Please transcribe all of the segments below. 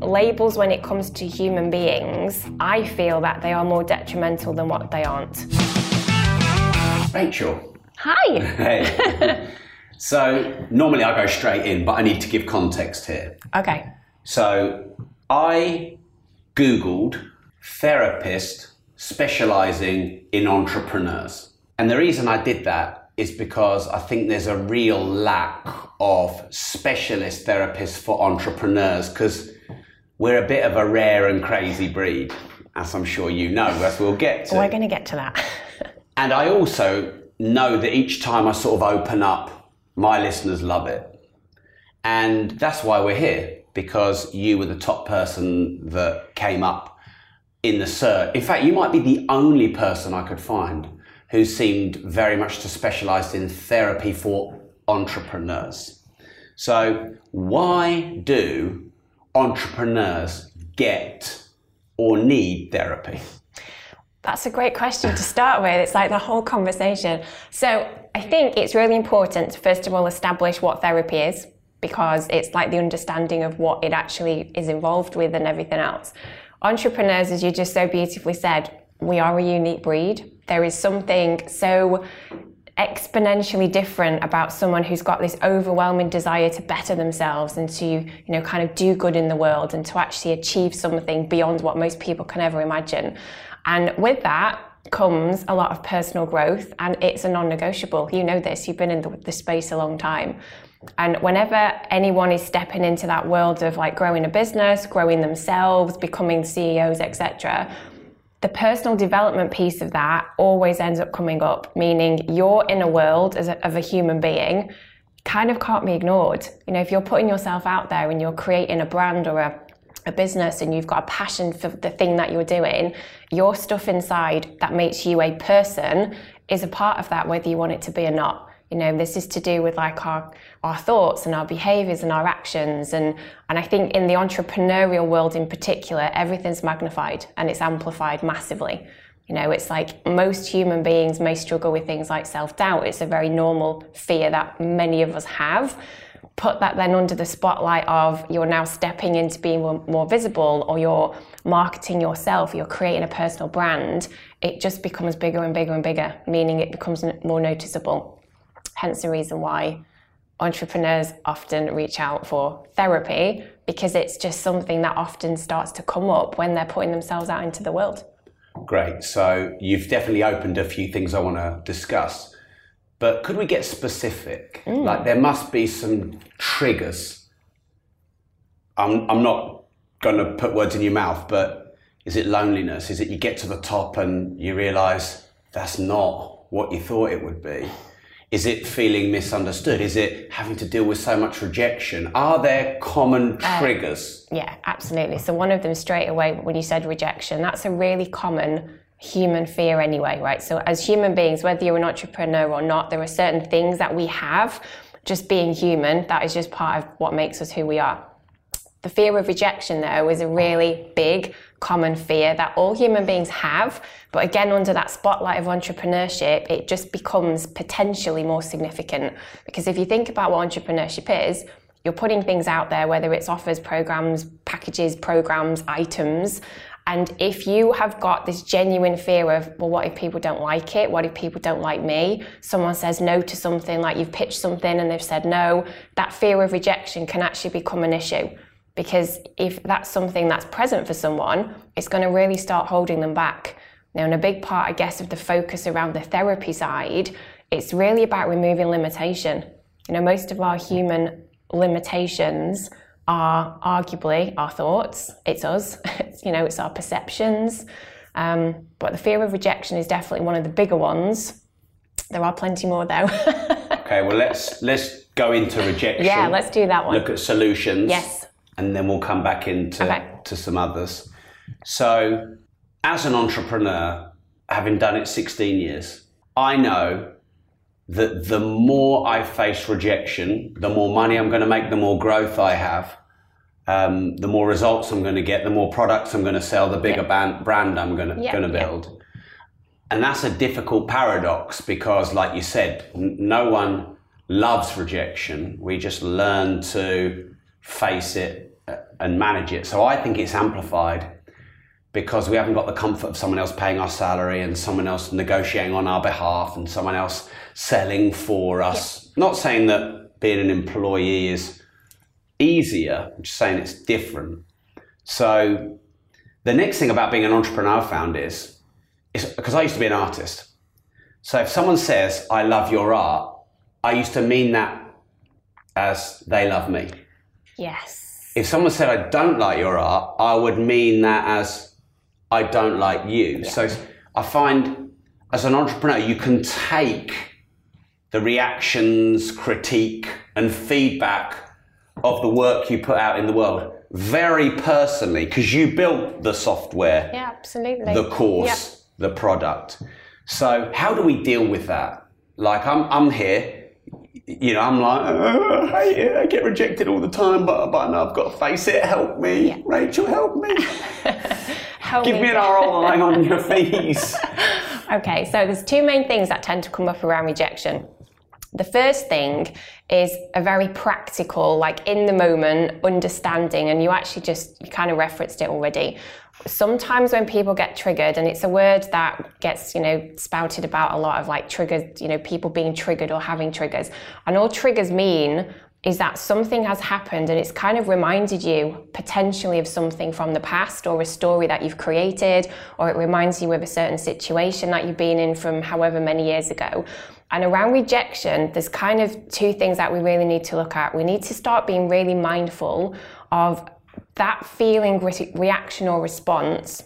Labels when it comes to human beings, I feel that they are more detrimental than what they aren't. Rachel. Hi. Hey. So normally I go straight in, but I need to give context here. Okay. So I Googled therapist specialising in entrepreneurs. And the reason I did that is because I think there's a real lack of specialist therapists for entrepreneurs, because we're a bit of a rare and crazy breed, as I'm sure you know, as we'll get to. We're going to get to that. And I also know that each time I sort of open up, my listeners love it. And that's why we're here, because you were the top person that came up in the search. In fact, you might be the only person I could find who seemed very much to specialise in therapy for entrepreneurs. So why do entrepreneurs get or need therapy? That's a great question to start with. It's like the whole conversation. So I think it's really important to first of all establish what therapy is, because it's like the understanding of what it actually is involved with and everything else. Entrepreneurs, as you just so beautifully said, we are a unique breed. There is something so exponentially different about someone who's got this overwhelming desire to better themselves and to, you know, kind of do good in the world and to actually achieve something beyond what most people can ever imagine. And with that comes a lot of personal growth, and it's a non-negotiable. You know this, you've been in the space a long time. And whenever anyone is stepping into that world of like growing a business, growing themselves, becoming CEOs, etc., the personal development piece of that always ends up coming up, meaning your inner world as of a human being kind of can't be ignored. You know, if you're putting yourself out there and you're creating a brand or a business and you've got a passion for the thing that you're doing, your stuff inside that makes you a person is a part of that, whether you want it to be or not. You know, this is to do with like our thoughts and our behaviours and our actions. And I think in the entrepreneurial world in particular, everything's magnified and it's amplified massively. You know, it's like most human beings may struggle with things like self-doubt. It's a very normal fear that many of us have. Put that then under the spotlight of you're now stepping into being more visible, or you're marketing yourself, you're creating a personal brand. It just becomes bigger and bigger and bigger, meaning it becomes more noticeable. Hence the reason why entrepreneurs often reach out for therapy, because it's just something that often starts to come up when they're putting themselves out into the world. Great. So you've definitely opened a few things I want to discuss, but could we get specific? Like there must be some triggers. I'm not going to put words in your mouth, but is it loneliness? Is it you get to the top and you realise that's not what you thought it would be? Is it feeling misunderstood? Is it having to deal with so much rejection? Are there common triggers? Yeah, absolutely. So one of them straight away, when you said rejection, that's a really common human fear anyway, right? So as human beings, whether you're an entrepreneur or not, there are certain things that we have, just being human, that is just part of what makes us who we are. The fear of rejection, though, is a really big, common fear that all human beings have. But again, under that spotlight of entrepreneurship, it just becomes potentially more significant. Because if you think about what entrepreneurship is, you're putting things out there, whether it's offers, programs, packages, programs, items. And if you have got this genuine fear of, well, what if people don't like it? What if people don't like me? Someone says no to something, like you've pitched something and they've said no, that fear of rejection can actually become an issue. Because if that's something that's present for someone, it's going to really start holding them back. Now, and a big part, I guess, of the focus around the therapy side, it's really about removing limitation. You know, most of our human limitations are arguably our thoughts. It's us. It's, you know, it's our perceptions. But the fear of rejection is definitely one of the bigger ones. There are plenty more, though. Okay, well, let's go into rejection. Yeah, let's do that one. Look at solutions. Yes. And then we'll come back into to some others. So as an entrepreneur, having done it 16 years, I know that the more I face rejection, the more money I'm going to make, the more growth I have, the more results I'm going to get, the more products I'm going to sell, the bigger brand I'm going to build. Yep. And that's a difficult paradox because, like you said, no one loves rejection. We just learn to face it and manage it. So I think it's amplified because we haven't got the comfort of someone else paying our salary and someone else negotiating on our behalf and someone else selling for us. Yeah. Not saying that being an employee is easier, I'm just saying it's different. So the next thing about being an entrepreneur I found is, because I used to be an artist. So if someone says, I love your art, I used to mean that as they love me. Yes. If someone said, I don't like your art, I would mean that as I don't like you. Yeah. So I find as an entrepreneur, you can take the reactions, critique and feedback of the work you put out in the world very personally, because you built the software, yeah, absolutely, the course, yeah, the product. So how do we deal with that? Like I'm here, you know, I'm like, oh, I get rejected all the time, but no, I've got to face it. Help me, yeah. Rachel, help me. Help Give me an ROI on your fees. Okay, so there's two main things that tend to come up around rejection. The first thing is a very practical, like in the moment, understanding, and you actually just, you kind of referenced it already. Sometimes when people get triggered, and it's a word that gets, you know, spouted about a lot of like triggers, you know, people being triggered or having triggers. And all triggers mean is that something has happened and it's kind of reminded you potentially of something from the past or a story that you've created, or it reminds you of a certain situation that you've been in from however many years ago. And around rejection, there's kind of two things that we really need to look at. We need to start being really mindful of that feeling, reaction or response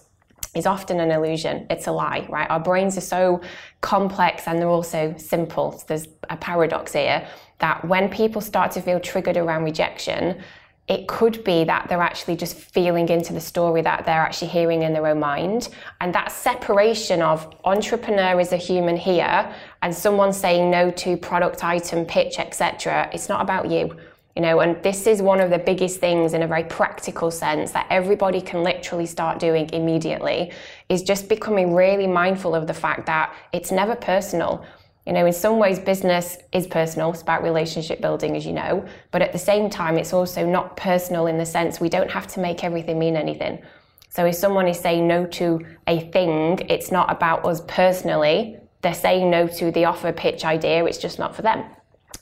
is often an illusion. It's a lie, right? Our brains are so complex and they're also simple. So there's a paradox here that when people start to feel triggered around rejection, it could be that they're actually just feeling into the story that they're actually hearing in their own mind. And that separation of entrepreneur is a human here and someone saying no to product, item, pitch, etc. It's not about you. You know, and this is one of the biggest things in a very practical sense that everybody can literally start doing immediately is just becoming really mindful of the fact that it's never personal. You know, in some ways, business is personal. It's about relationship building, as you know. But at the same time, it's also not personal in the sense we don't have to make everything mean anything. So if someone is saying no to a thing, it's not about us personally. They're saying no to the offer, pitch, idea. It's just not for them.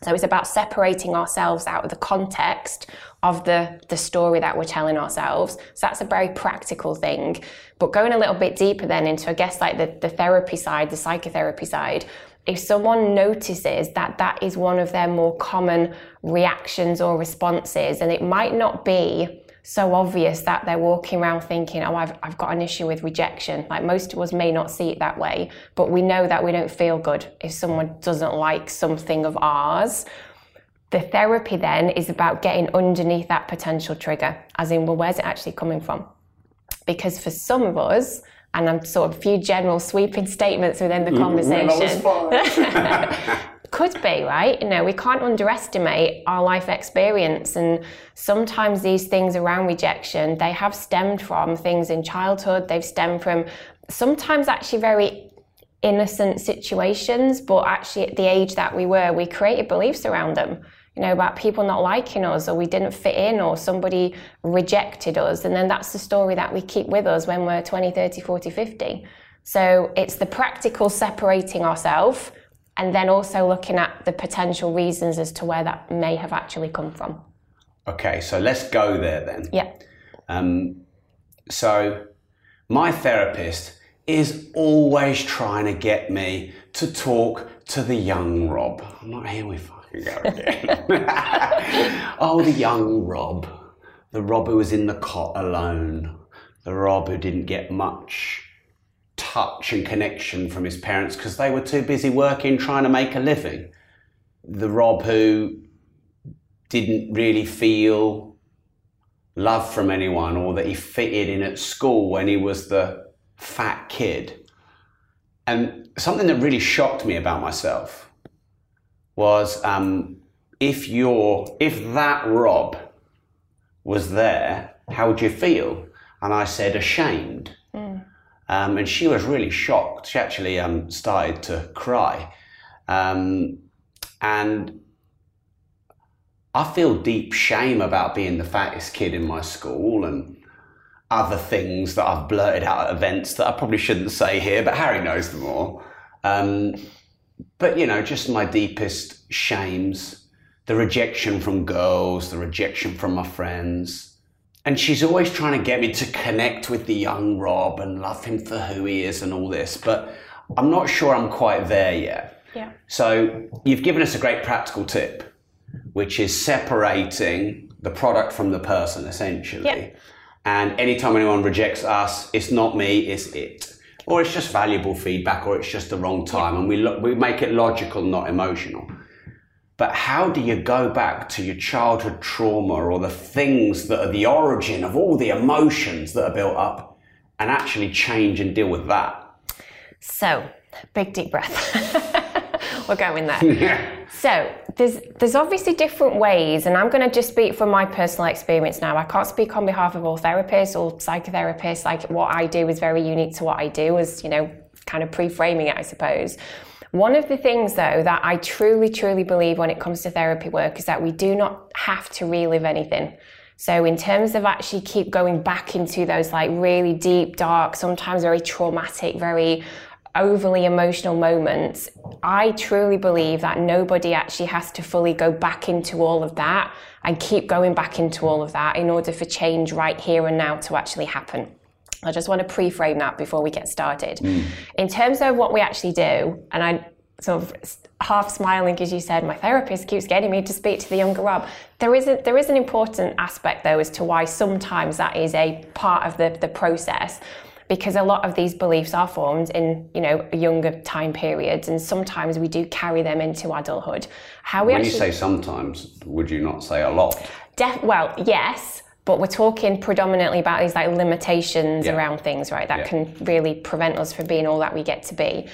So it's about separating ourselves out of the context of the story that we're telling ourselves. So that's a very practical thing. But going a little bit deeper then into, I guess, like the therapy side, the psychotherapy side, if someone notices that that is one of their more common reactions or responses, and it might not be so obvious that they're walking around thinking, oh, I've got an issue with rejection. Like most of us may not see it that way, but we know that we don't feel good if someone doesn't like something of ours. The therapy then is about getting underneath that potential trigger, as in, well, where's it actually coming from? Because for some of us, and I'm sort of a few general sweeping statements within the conversation. Could be, right? You know, we can't underestimate our life experience, and sometimes these things around rejection, they have stemmed from things in childhood, they've stemmed from sometimes actually very innocent situations, but actually at the age that we were, we created beliefs around them, you know, about people not liking us, or we didn't fit in, or somebody rejected us, and then that's the story that we keep with us when we're 20, 30, 40, 50. So it's the practical separating ourselves, and then also looking at the potential reasons as to where that may have actually come from. Okay, so let's go there then. Yeah. So my therapist is always trying to get me to talk to the young Rob. I'm not here, we fucking go again. Oh, the young Rob. The Rob who was in the cot alone. The Rob who didn't get much touch and connection from his parents because they were too busy working, trying to make a living. The Rob who didn't really feel love from anyone, or that he fitted in at school when he was the fat kid. And something that really shocked me about myself was if that Rob was there, how would you feel? And I said, ashamed. And she was really shocked. She actually started to cry. And I feel deep shame about being the fattest kid in my school and other things that I've blurted out at events that I probably shouldn't say here, but Harry knows them all. But, you know, just my deepest shames, the rejection from girls, the rejection from my friends. And she's always trying to get me to connect with the young Rob and love him for who he is and all this, but I'm not sure I'm quite there yet. Yeah. So you've given us a great practical tip, which is separating the product from the person, essentially. Yeah. And anytime anyone rejects us, it's not me, it's it. Or it's just valuable feedback, or it's just the wrong time. Yeah. And we make it logical, not emotional. But how do you go back to your childhood trauma or the things that are the origin of all the emotions that are built up and actually change and deal with that? So, big deep breath. We're going there. Yeah. So there's obviously different ways, and I'm going to just speak from my personal experience now. I can't speak on behalf of all therapists or psychotherapists. Like, what I do is very unique to what I do, as, you know, kind of pre-framing it, I suppose. One of the things, though, that I truly, truly believe when it comes to therapy work is that we do not have to relive anything. So in terms of actually keep going back into those like really deep, dark, sometimes very traumatic, very overly emotional moments, I truly believe that nobody actually has to fully go back into all of that and keep going back into all of that in order for change right here and now to actually happen. I just want to pre-frame that before we get started. In terms of what we actually do, and I sort of half smiling because you said my therapist keeps getting me to speak to the younger Rob. There is an important aspect, though, as to why sometimes that is a part of the process, because a lot of these beliefs are formed in, you know, younger time periods, and sometimes we do carry them into adulthood. You say sometimes, would you not say a lot? Well, yes, but we're talking predominantly about these like limitations around things, right, that can really prevent us from being all that we get to be.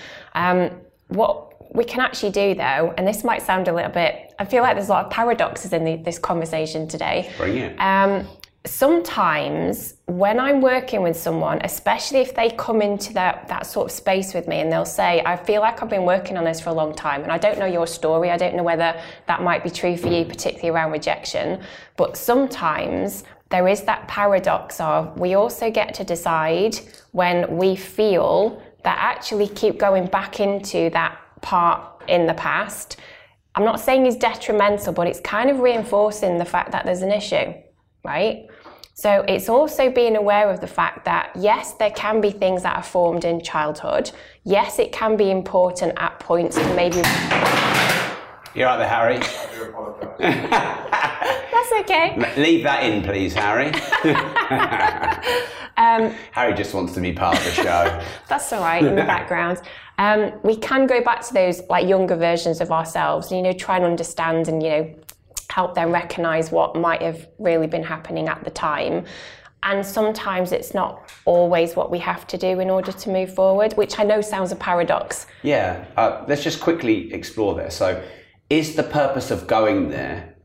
What we can actually do, though, and this might sound a little bit, I feel like there's a lot of paradoxes in this conversation today. Bring it. Sometimes when I'm working with someone, especially if they come into that sort of space with me and they'll say, I feel like I've been working on this for a long time, and I don't know your story, I don't know whether that might be true for you, particularly around rejection, but sometimes there is that paradox of we also get to decide when we feel that actually keep going back into that part in the past. I'm not saying it's detrimental, but it's kind of reinforcing the fact that there's an issue, right? So it's also being aware of the fact that, yes, there can be things that are formed in childhood. Yes, it can be important at points to maybe... You're right there, Harry. I do apologise. That's okay. Leave that in, please, Harry. Harry just wants to be part of the show. That's all right, in the background. We can go back to those like younger versions of ourselves, you know, try and understand and, you know, help them recognise what might have really been happening at the time. And sometimes it's not always what we have to do in order to move forward, which I know sounds a paradox. Yeah, let's just quickly explore this. So is the purpose of going there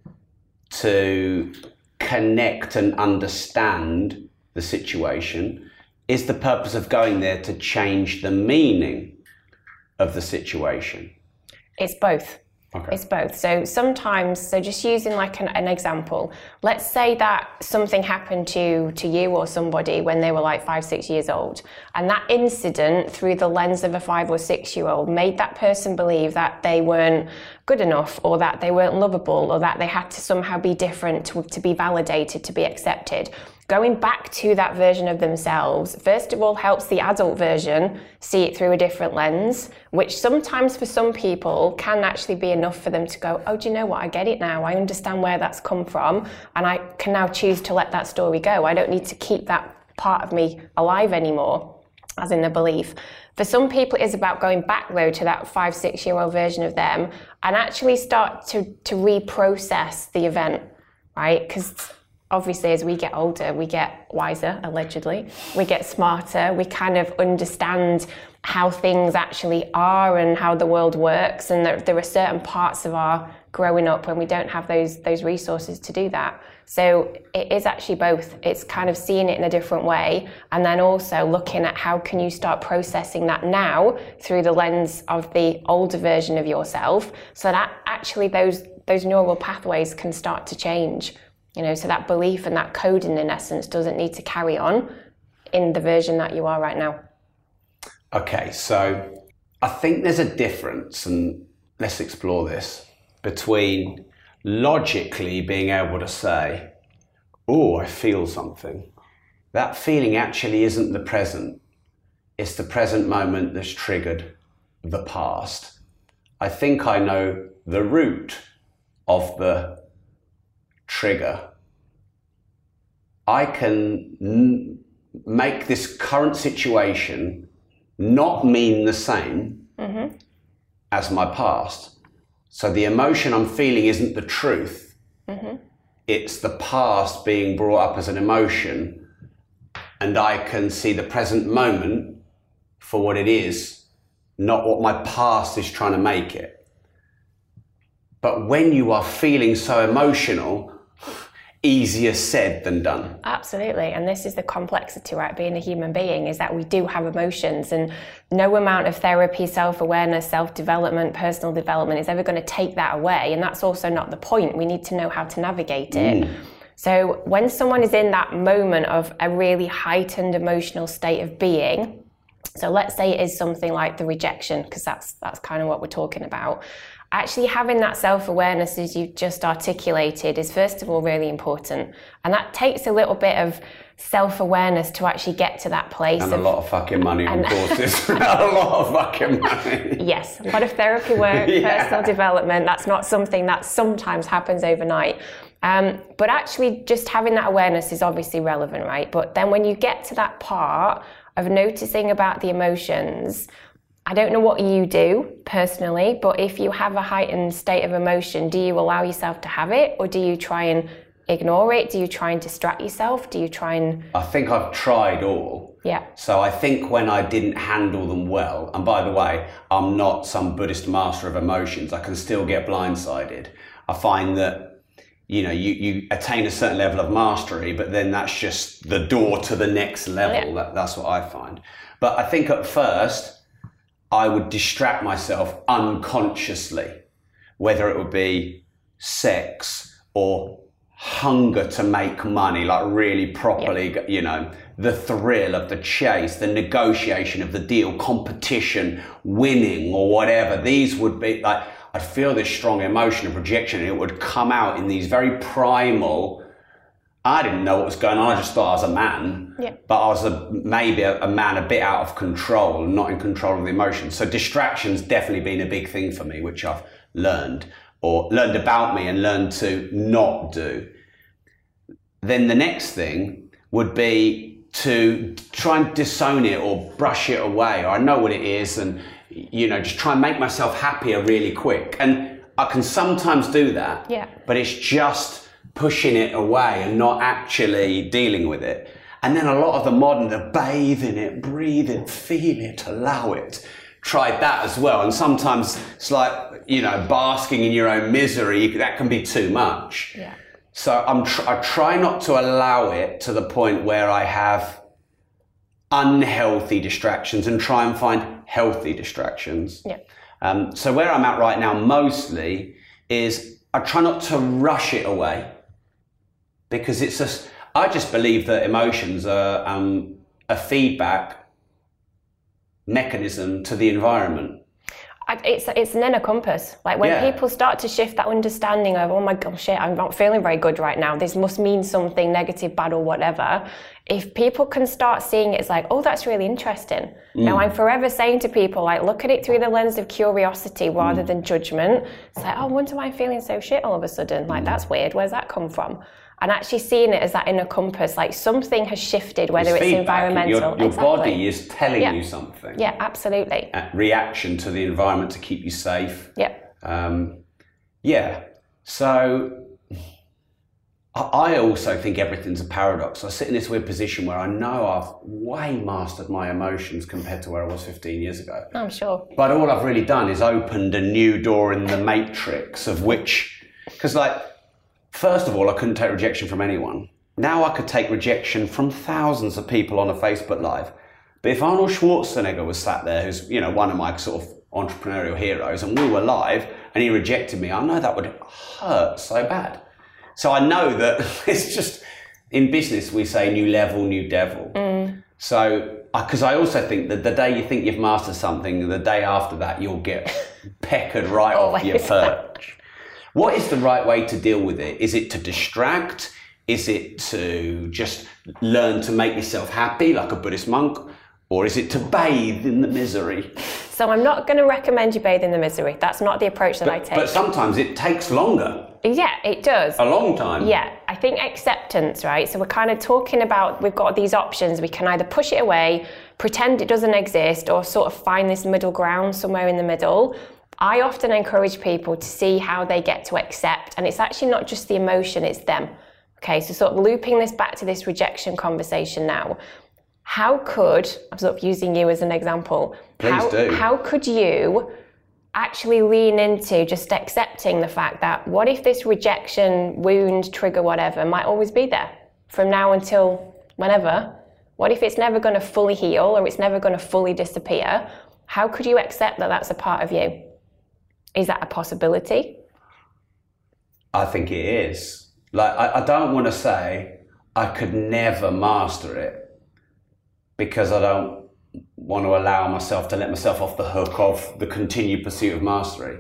to connect and understand the situation? Is the purpose of going there to change the meaning of the situation? It's both. Okay. It's both. So sometimes, just using like an example, let's say that something happened to you or somebody when they were like 5, 6 years old. And that incident through the lens of a 5 or 6 year old made that person believe that they weren't good enough, or that they weren't lovable, or that they had to somehow be different to be validated, to be accepted. Going back to that version of themselves, first of all, helps the adult version see it through a different lens, which sometimes for some people can actually be enough for them to go, oh, do you know what? I get it now. I understand where that's come from, and I can now choose to let that story go. I don't need to keep that part of me alive anymore, as in the belief. For some people, it is about going back, though, to that 5, 6 year old version of them and actually start to reprocess the event, right? Because obviously, as we get older, we get wiser, allegedly. We get smarter. We kind of understand how things actually are and how the world works. And there are certain parts of our growing up when we don't have those resources to do that. So it is actually both. It's kind of seeing it in a different way, and then also looking at how can you start processing that now through the lens of the older version of yourself, so that actually those those neural pathways can start to change. You know, so that belief and that coding, in essence, doesn't need to carry on in the version that you are right now. Okay, so I think there's a difference, and let's explore this, between logically being able to say, oh, I feel something. That feeling actually isn't the present. It's the present moment that's triggered the past. I think I know the root of the trigger. I can make this current situation not mean the same as my past. So the emotion I'm feeling isn't the truth. It's the past being brought up as an emotion, and I can see the present moment for what it is, not what my past is trying to make it. But when you are feeling so emotional, easier said than done. Absolutely. And this is the complexity, right? Being a human being is that we do have emotions, and no amount of therapy, self-awareness, self-development, personal development is ever going to take that away. And that's also not the point. We need to know how to navigate it. So when someone is in that moment of a really heightened emotional state of being, so let's say it is something like the rejection, because that's kind of what we're talking about. Actually having that self-awareness, as you've just articulated, is first of all really important. And that takes a little bit of self-awareness to actually get to that place. And a lot of fucking money on courses. Yes, a lot of therapy work, personal development. That's not something that sometimes happens overnight. But actually just having that awareness is obviously relevant, right? But then when you get to that part of noticing about the emotions, I don't know what you do personally, but if you have a heightened state of emotion, do you allow yourself to have it, or do you try and ignore it? Do you try and distract yourself? Do you try and... I think I've tried all. Yeah. So I think when I didn't handle them well, and by the way, I'm not some Buddhist master of emotions. I can still get blindsided. I find that, you know, you attain a certain level of mastery, but then that's just the door to the next level. Yeah. That's what I find. But I think at first, I would distract myself unconsciously, whether it would be sex or hunger to make money, like really properly, you know, the thrill of the chase, the negotiation of the deal, competition, winning or whatever. These would be like, I'd feel this strong emotion of rejection, and it would come out in these very primal, I didn't know what was going on. I just thought I was a man, but I was maybe a man a bit out of control, not in control of the emotions. So distraction's definitely been a big thing for me, which I've learned about me and learned to not do. Then the next thing would be to try and disown it or brush it away. Or I know what it is, and you know, just try and make myself happier really quick. And I can sometimes do that, but it's just pushing it away and not actually dealing with it. And then a lot of the modern, the bathe in it, breathe it, feel it, allow it. Tried that as well. And sometimes it's like, you know, basking in your own misery, that can be too much. Yeah. So I try not to allow it to the point where I have unhealthy distractions, and try and find healthy distractions. Yeah. So where I'm at right now mostly is I try not to rush it away. Because it's just, I just believe that emotions are a feedback mechanism to the environment. It's an inner compass. Like when people start to shift that understanding of, oh my gosh, shit, I'm not feeling very good right now. This must mean something negative, bad or whatever. If people can start seeing it as like, oh, that's really interesting. Now I'm forever saying to people, like, look at it through the lens of curiosity rather than judgment. It's like, oh, I wonder why I'm feeling so shit all of a sudden. Like, that's weird. Where's that come from? And actually seeing it as that inner compass, like something has shifted, whether it's environmental. Your body is telling you something. Yeah, absolutely. A reaction to the environment to keep you safe. Yeah. So I also think everything's a paradox. I sit in this weird position where I know I've way mastered my emotions compared to where I was 15 years ago. I'm sure. But all I've really done is opened a new door in the matrix of which, because like, first of all, I couldn't take rejection from anyone. Now I could take rejection from thousands of people on a Facebook Live. But if Arnold Schwarzenegger was sat there, who's, you know, one of my sort of entrepreneurial heroes, and we were live, and he rejected me, I know that would hurt so bad. So I know that it's just, in business we say new level, new devil. Mm. So, because I also think that the day you think you've mastered something, the day after that you'll get peckered right off your perch. What is the right way to deal with it? Is it to distract? Is it to just learn to make yourself happy like a Buddhist monk? Or is it to bathe in the misery? So I'm not going to recommend you bathe in the misery. That's not the approach that I take. But sometimes it takes longer. Yeah, it does. A long time. Yeah, I think acceptance, right? So we're kind of talking about, we've got these options. We can either push it away, pretend it doesn't exist, or sort of find this middle ground somewhere in the middle. I often encourage people to see how they get to accept. And it's actually not just the emotion, it's them. Okay, so sort of looping this back to this rejection conversation now. How could, I'm sort of using you as an example, how could you actually lean into just accepting the fact that what if this rejection, wound, trigger, whatever, might always be there from now until whenever? What if it's never going to fully heal or it's never going to fully disappear? How could you accept that that's a part of you? Is that a possibility? I think it is. Like, I don't want to say I could never master it because I don't want to allow myself to let myself off the hook of the continued pursuit of mastery.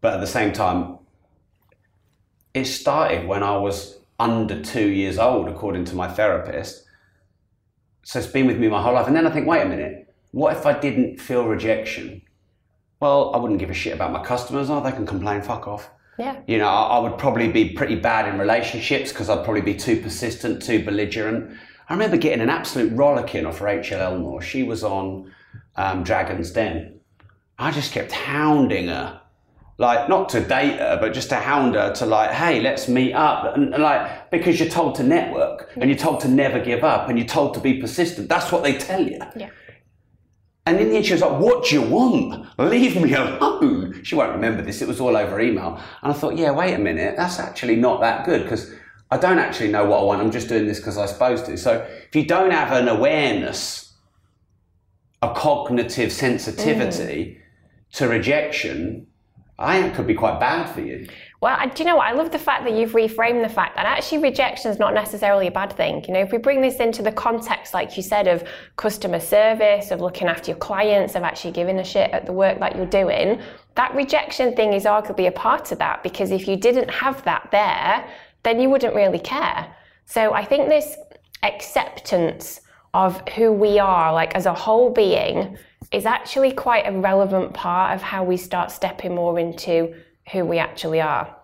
But at the same time, it started when I was under 2 years old, according to my therapist. So it's been with me my whole life. And then I think, wait a minute, what if I didn't feel rejection? Well, I wouldn't give a shit about my customers. Oh, they can complain, fuck off. Yeah. You know, I would probably be pretty bad in relationships because I'd probably be too persistent, too belligerent. I remember getting an absolute rollicking off Rachel Foy. She was on Dragon's Den. I just kept hounding her, like not to date her, but just to hound her to like, hey, let's meet up. And like, because you're told to network and you're told to never give up and you're told to be persistent. That's what they tell you. Yeah. And in the end she was like, what do you want? Leave me alone. She won't remember this. It was all over email. And I thought, yeah, wait a minute. That's actually not that good because I don't actually know what I want. I'm just doing this because I'm supposed to. So if you don't have an awareness, a cognitive sensitivity to rejection, it could be quite bad for you. Well, do you know what? I love the fact that you've reframed the fact that actually rejection is not necessarily a bad thing. You know, if we bring this into the context, like you said, of customer service, of looking after your clients, of actually giving a shit at the work that you're doing, that rejection thing is arguably a part of that, because if you didn't have that there, then you wouldn't really care. So I think this acceptance of who we are, like as a whole being, is actually quite a relevant part of how we start stepping more into who we actually are.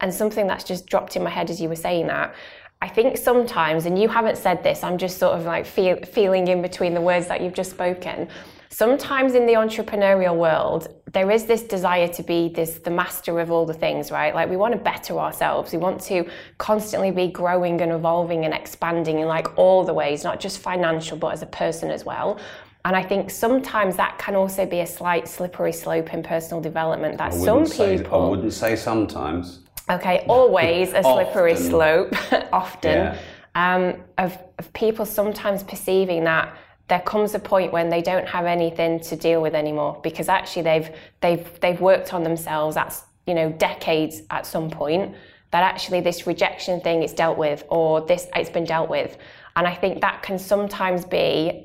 And something that's just dropped in my head as you were saying that, I think sometimes, and you haven't said this, I'm just sort of like feeling in between the words that you've just spoken. Sometimes in the entrepreneurial world, there is this desire to be the master of all the things, right? Like we want to better ourselves. We want to constantly be growing and evolving and expanding in like all the ways, not just financial, but as a person as well. And I think sometimes that can also be a slight slippery slope in personal development that I wouldn't say sometimes. Okay, always a slippery slope, often, yeah. Of people sometimes perceiving that there comes a point when they don't have anything to deal with anymore because actually they've worked on themselves at, you know, decades at some point, that actually this rejection thing is dealt with or this it's been dealt with. And I think that can sometimes be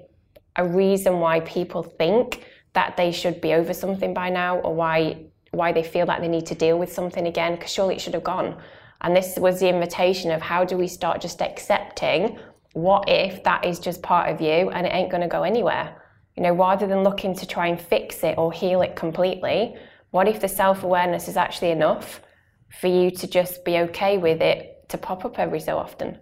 a reason why people think that they should be over something by now, or why they feel like they need to deal with something again, because surely it should have gone. And this was the invitation of how do we start just accepting what if that is just part of you and it ain't going to go anywhere? You know, rather than looking to try and fix it or heal it completely, what if the self-awareness is actually enough for you to just be okay with it to pop up every so often?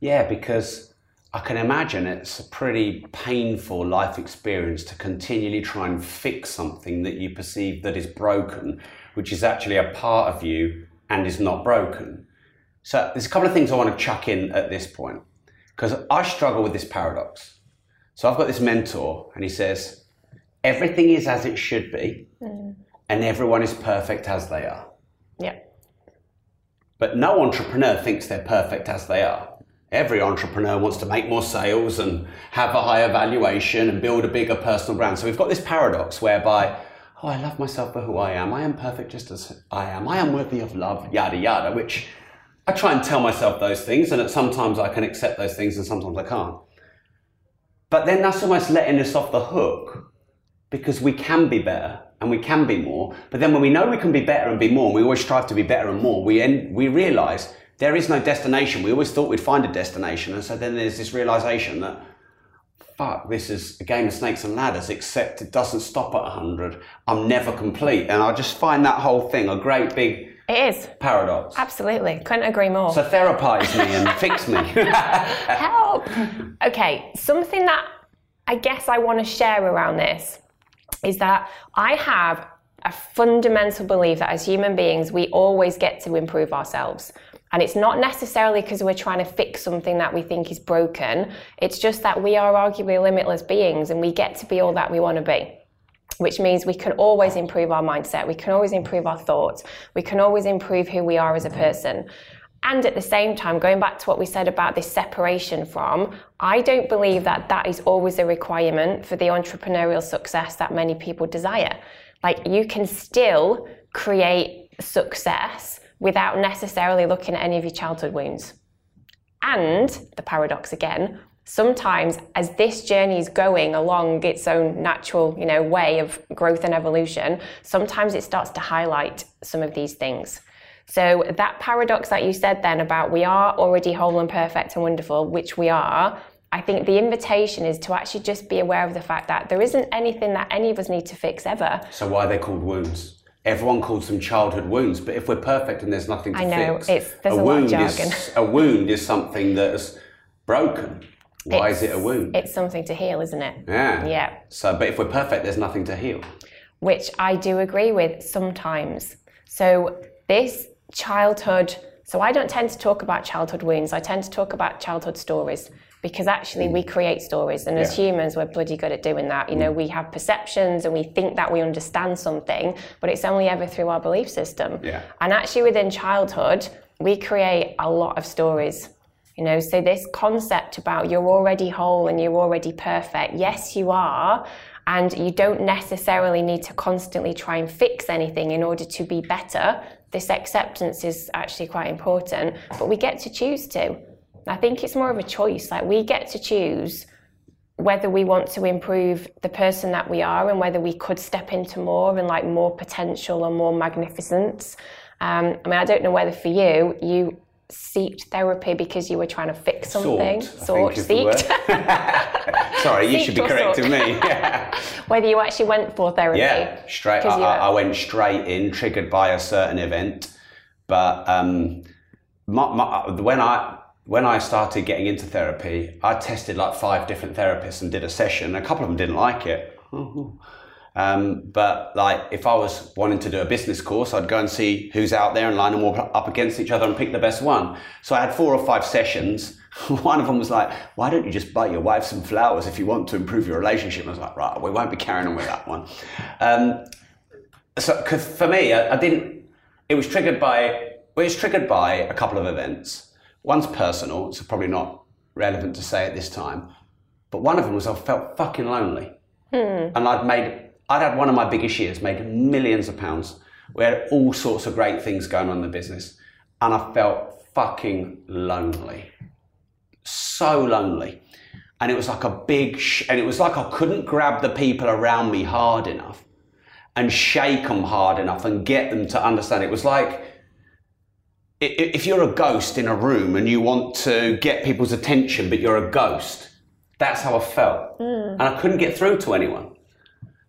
Yeah, because I can imagine it's a pretty painful life experience to continually try and fix something that you perceive that is broken, which is actually a part of you and is not broken. So there's a couple of things I want to chuck in at this point, because I struggle with this paradox. So I've got this mentor and he says, everything is as it should be and everyone is perfect as they are. Yeah. But no entrepreneur thinks they're perfect as they are. Every entrepreneur wants to make more sales and have a higher valuation and build a bigger personal brand. So we've got this paradox whereby, oh, I love myself for who I am perfect just as I am worthy of love, yada yada, which I try and tell myself those things, and sometimes I can accept those things and sometimes I can't. But then that's almost letting us off the hook, because we can be better and we can be more, but then when we know we can be better and be more, and we always strive to be better and more, we realise there is no destination. We always thought we'd find a destination, and so then there's this realisation that fuck, this is a game of snakes and ladders, except it doesn't stop at 100. I'm never complete. And I just find that whole thing a great big paradox. Absolutely. Couldn't agree more. So therapize me and fix me. Help. Okay, something that I guess I want to share around this is that I have a fundamental belief that as human beings, we always get to improve ourselves. And it's not necessarily because we're trying to fix something that we think is broken. It's just that we are arguably limitless beings and we get to be all that we want to be, which means we can always improve our mindset. We can always improve our thoughts. We can always improve who we are as a person. And at the same time, going back to what we said about this separation from, I don't believe that that is always a requirement for the entrepreneurial success that many people desire. Like, you can still create success without necessarily looking at any of your childhood wounds. And the paradox again, sometimes as this journey is going along its own natural, you know, way of growth and evolution, sometimes it starts to highlight some of these things. So that paradox that you said then about we are already whole and perfect and wonderful, which we are, I think the invitation is to actually just be aware of the fact that there isn't anything that any of us need to fix ever. So why are they called wounds? Everyone calls them childhood wounds, but if we're perfect and there's nothing to fix, there's a lot of jargon. A wound is something that's broken. Why is it a wound? It's something to heal, isn't it? Yeah. So, but if we're perfect, there's nothing to heal. Which I do agree with sometimes. So this childhood, so I don't tend to talk about childhood wounds. I tend to talk about childhood stories. Because actually we create stories, and as humans, we're bloody good at doing that. You know, we have perceptions and we think that we understand something, but it's only ever through our belief system. And actually within childhood, we create a lot of stories. You know, so this concept about you're already whole and you're already perfect, yes, you are, and you don't necessarily need to constantly try and fix anything in order to be better. This acceptance is actually quite important, but we get to choose to. I think it's more of a choice. Like, we get to choose whether we want to improve the person that we are and whether we could step into more and like more potential or more magnificence. I mean, I don't know whether for you, you seeked therapy because you were trying to fix something. Sorry, you should be correcting me. Whether you actually went for therapy. Yeah, straight. I went straight in, triggered by a certain event. But when I started getting into therapy, I tested like 5 different therapists and did a session. A couple of them didn't like it. But like, if I was wanting to do a business course, I'd go and see who's out there and line them all up against each other and pick the best one. So I had 4 or 5 sessions. One of them was like, why don't you just buy your wife some flowers if you want to improve your relationship? And I was like, right, we won't be carrying on with that one. So cause for me, it was triggered by a couple of events. One's personal, so probably not relevant to say at this time, but one of them was I felt fucking lonely. And I'd had one of my biggest years, made millions of pounds. We had all sorts of great things going on in the business, and I felt fucking lonely. So lonely. And it was like a big, and it was like I couldn't grab the people around me hard enough and shake them hard enough and get them to understand. It was like, if you're a ghost in a room and you want to get people's attention, but you're a ghost, that's how I felt. And I couldn't get through to anyone.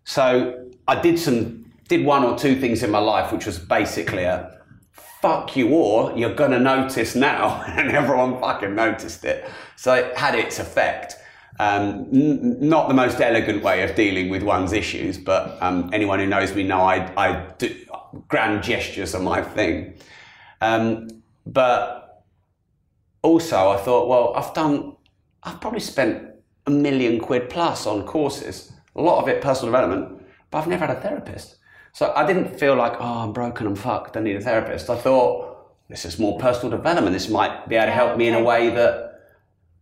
So I did 1 or 2 things in my life, which was basically a fuck you all, you're going to notice now. And everyone fucking noticed it. So it had its effect. Not the most elegant way of dealing with one's issues, but anyone who knows me know I do, grand gestures are my thing. But also I thought, well, I've probably spent £1 million plus on courses, a lot of it personal development, but I've never had a therapist. So I didn't feel like, oh, I'm broken and fucked, I need a therapist. I thought, this is more personal development. This might be able to help me in a way that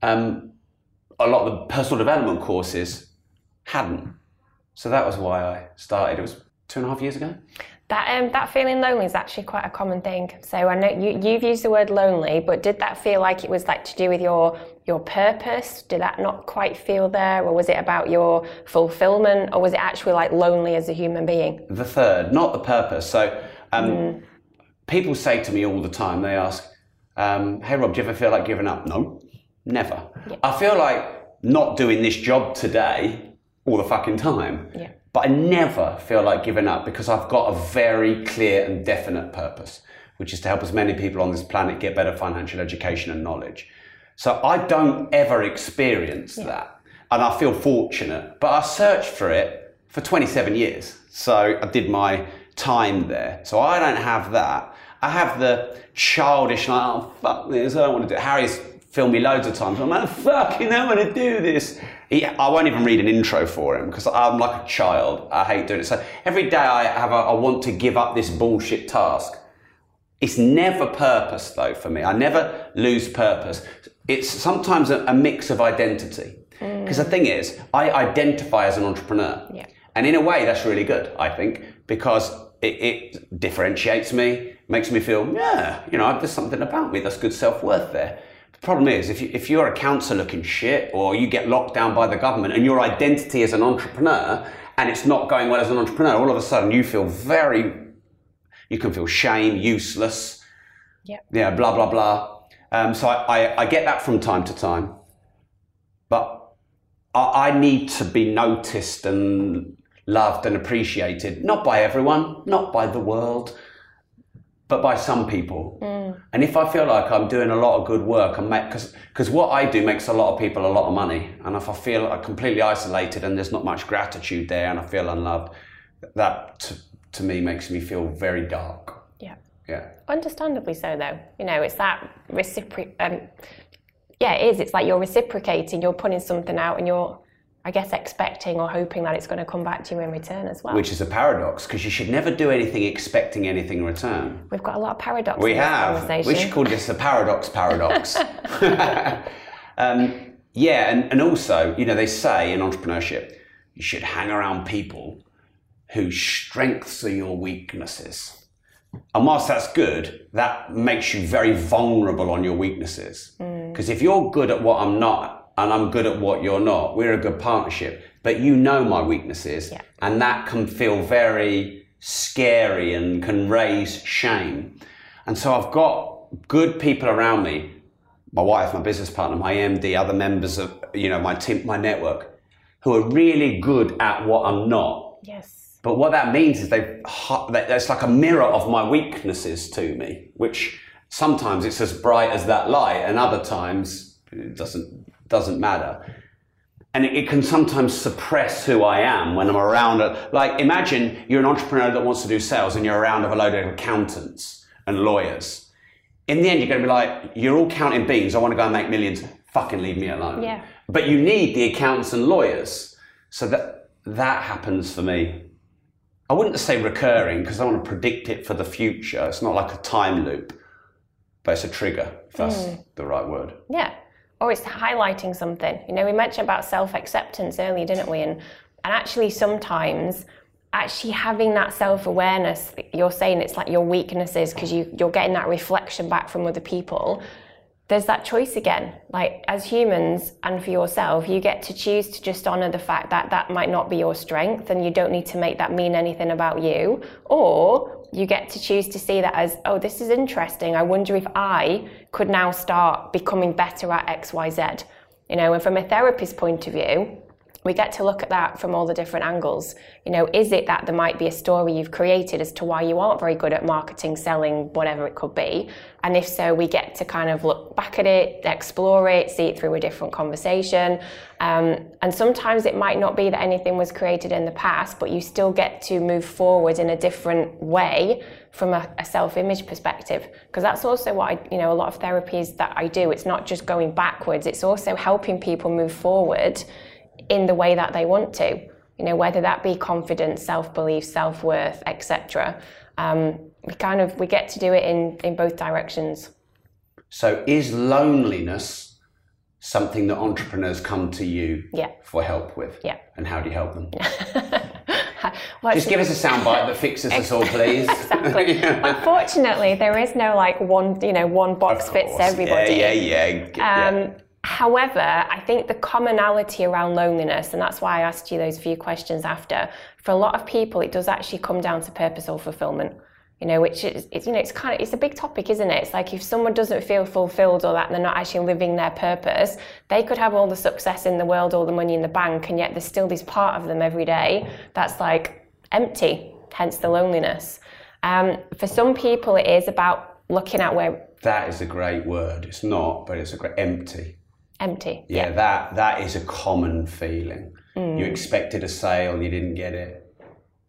a lot of the personal development courses hadn't. So that was why I started. It was 2.5 years ago? That feeling lonely is actually quite a common thing. So I know you've used the word lonely, but did that feel like it was like to do with your purpose? Did that not quite feel there? Or was it about your fulfillment? Or was it actually like lonely as a human being? The third, not the purpose. So people say to me all the time, they ask, hey Rob, do you ever feel like giving up? No, never. Yeah. I feel like not doing this job today all the fucking time. Yeah. But I never feel like giving up because I've got a very clear and definite purpose, which is to help as many people on this planet get better financial education and knowledge. So I don't ever experience that. And I feel fortunate, but I searched for it for 27 years. So I did my time there. So I don't have that. I have the childish, like, oh, fuck this, I don't want to do it. Harry's filmed me loads of times. I'm like, fucking, I want to do this. I won't even read an intro for him because I'm like a child. I hate doing it. So every day I have I want to give up this bullshit task. It's never purpose though for me. I never lose purpose. It's sometimes a mix of identity. Because the thing is, I identify as an entrepreneur. Yeah. And in a way that's really good, I think, because it differentiates me, makes me feel, yeah, you know, there's something about me, that's good self-worth there. Problem is, if you're a council looking shit or you get locked down by the government and your identity as an entrepreneur and it's not going well as an entrepreneur, all of a sudden you feel you can feel shame, useless, yeah, blah, blah, blah. So I get that from time to time, but I need to be noticed and loved and appreciated, not by everyone, not by the world, but by some people. And if I feel like I'm doing a lot of good work, because what I do makes a lot of people a lot of money, and if I feel like completely isolated and there's not much gratitude there and I feel unloved, that to me makes me feel very dark. Yeah. Yeah. Understandably so though. You know, it's that yeah, it is. It's like you're reciprocating, you're putting something out and you're, I guess, expecting or hoping that it's going to come back to you in return as well. Which is a paradox, because you should never do anything expecting anything in return. We've got a lot of paradoxes in this conversation. We should call this the paradox paradox. Yeah, and also, you know, they say in entrepreneurship, you should hang around people whose strengths are your weaknesses. And whilst that's good, that makes you very vulnerable on your weaknesses. Because if you're good at what I'm not, and I'm good at what you're not, we're a good partnership, but you know my weaknesses, and that can feel very scary and can raise shame. And so I've got good people around me, my wife, my business partner, my MD, other members of, you know, my team, my network, who are really good at what I'm not. Yes. But what that means is it's like a mirror of my weaknesses to me, which sometimes it's as bright as that light and other times it doesn't matter. And it can sometimes suppress who I am when I'm around like, imagine you're an entrepreneur that wants to do sales and you're around a load of accountants and lawyers. In the end, you're going to be like, you're all counting beans. I want to go and make millions. Fucking leave me alone. Yeah. But you need the accountants and lawyers. So that happens for me. I wouldn't say recurring because I want to predict it for the future. It's not like a time loop, but it's a trigger, if that's the right word. Yeah. Or it's highlighting something. You know, we mentioned about self-acceptance earlier, didn't we? And actually sometimes, actually having that self-awareness, you're saying it's like your weaknesses because you're getting that reflection back from other people. There's that choice again. Like, as humans and for yourself, you get to choose to just honor the fact that that might not be your strength and you don't need to make that mean anything about you. Or you get to choose to see that as, oh, this is interesting. I wonder if I could now start becoming better at X, Y, Z. You know, and from a therapist's point of view, we get to look at that from all the different angles. You know, is it that there might be a story you've created as to why you aren't very good at marketing, selling, whatever it could be? And if so, we get to kind of look back at it, explore it, see it through a different conversation. And sometimes it might not be that anything was created in the past, but you still get to move forward in a different way from a self-image perspective. Because that's also what I, you know, a lot of therapies that I do, it's not just going backwards, it's also helping people move forward in the way that they want to, you know, whether that be confidence, self-belief, self-worth, etc. We get to do it in both directions. So is loneliness something that entrepreneurs come to you for help with? Yeah. And how do you help them? Just give us a soundbite that fixes us all, please. Exactly. Yeah. Unfortunately, there is no like one box fits everybody. Yeah. However, I think the commonality around loneliness, and that's why I asked you those few questions after, for a lot of people, it does actually come down to purpose or fulfillment. You know, which is, it's a big topic, isn't it? It's like if someone doesn't feel fulfilled or that and they're not actually living their purpose, they could have all the success in the world, all the money in the bank, and yet there's still this part of them every day that's like empty, hence the loneliness. For some people, it is about looking at where... That is a great word. It's not, but it's a great... Empty. Empty. Yeah, yeah. That is a common feeling. Mm. You expected a sale, you didn't get it.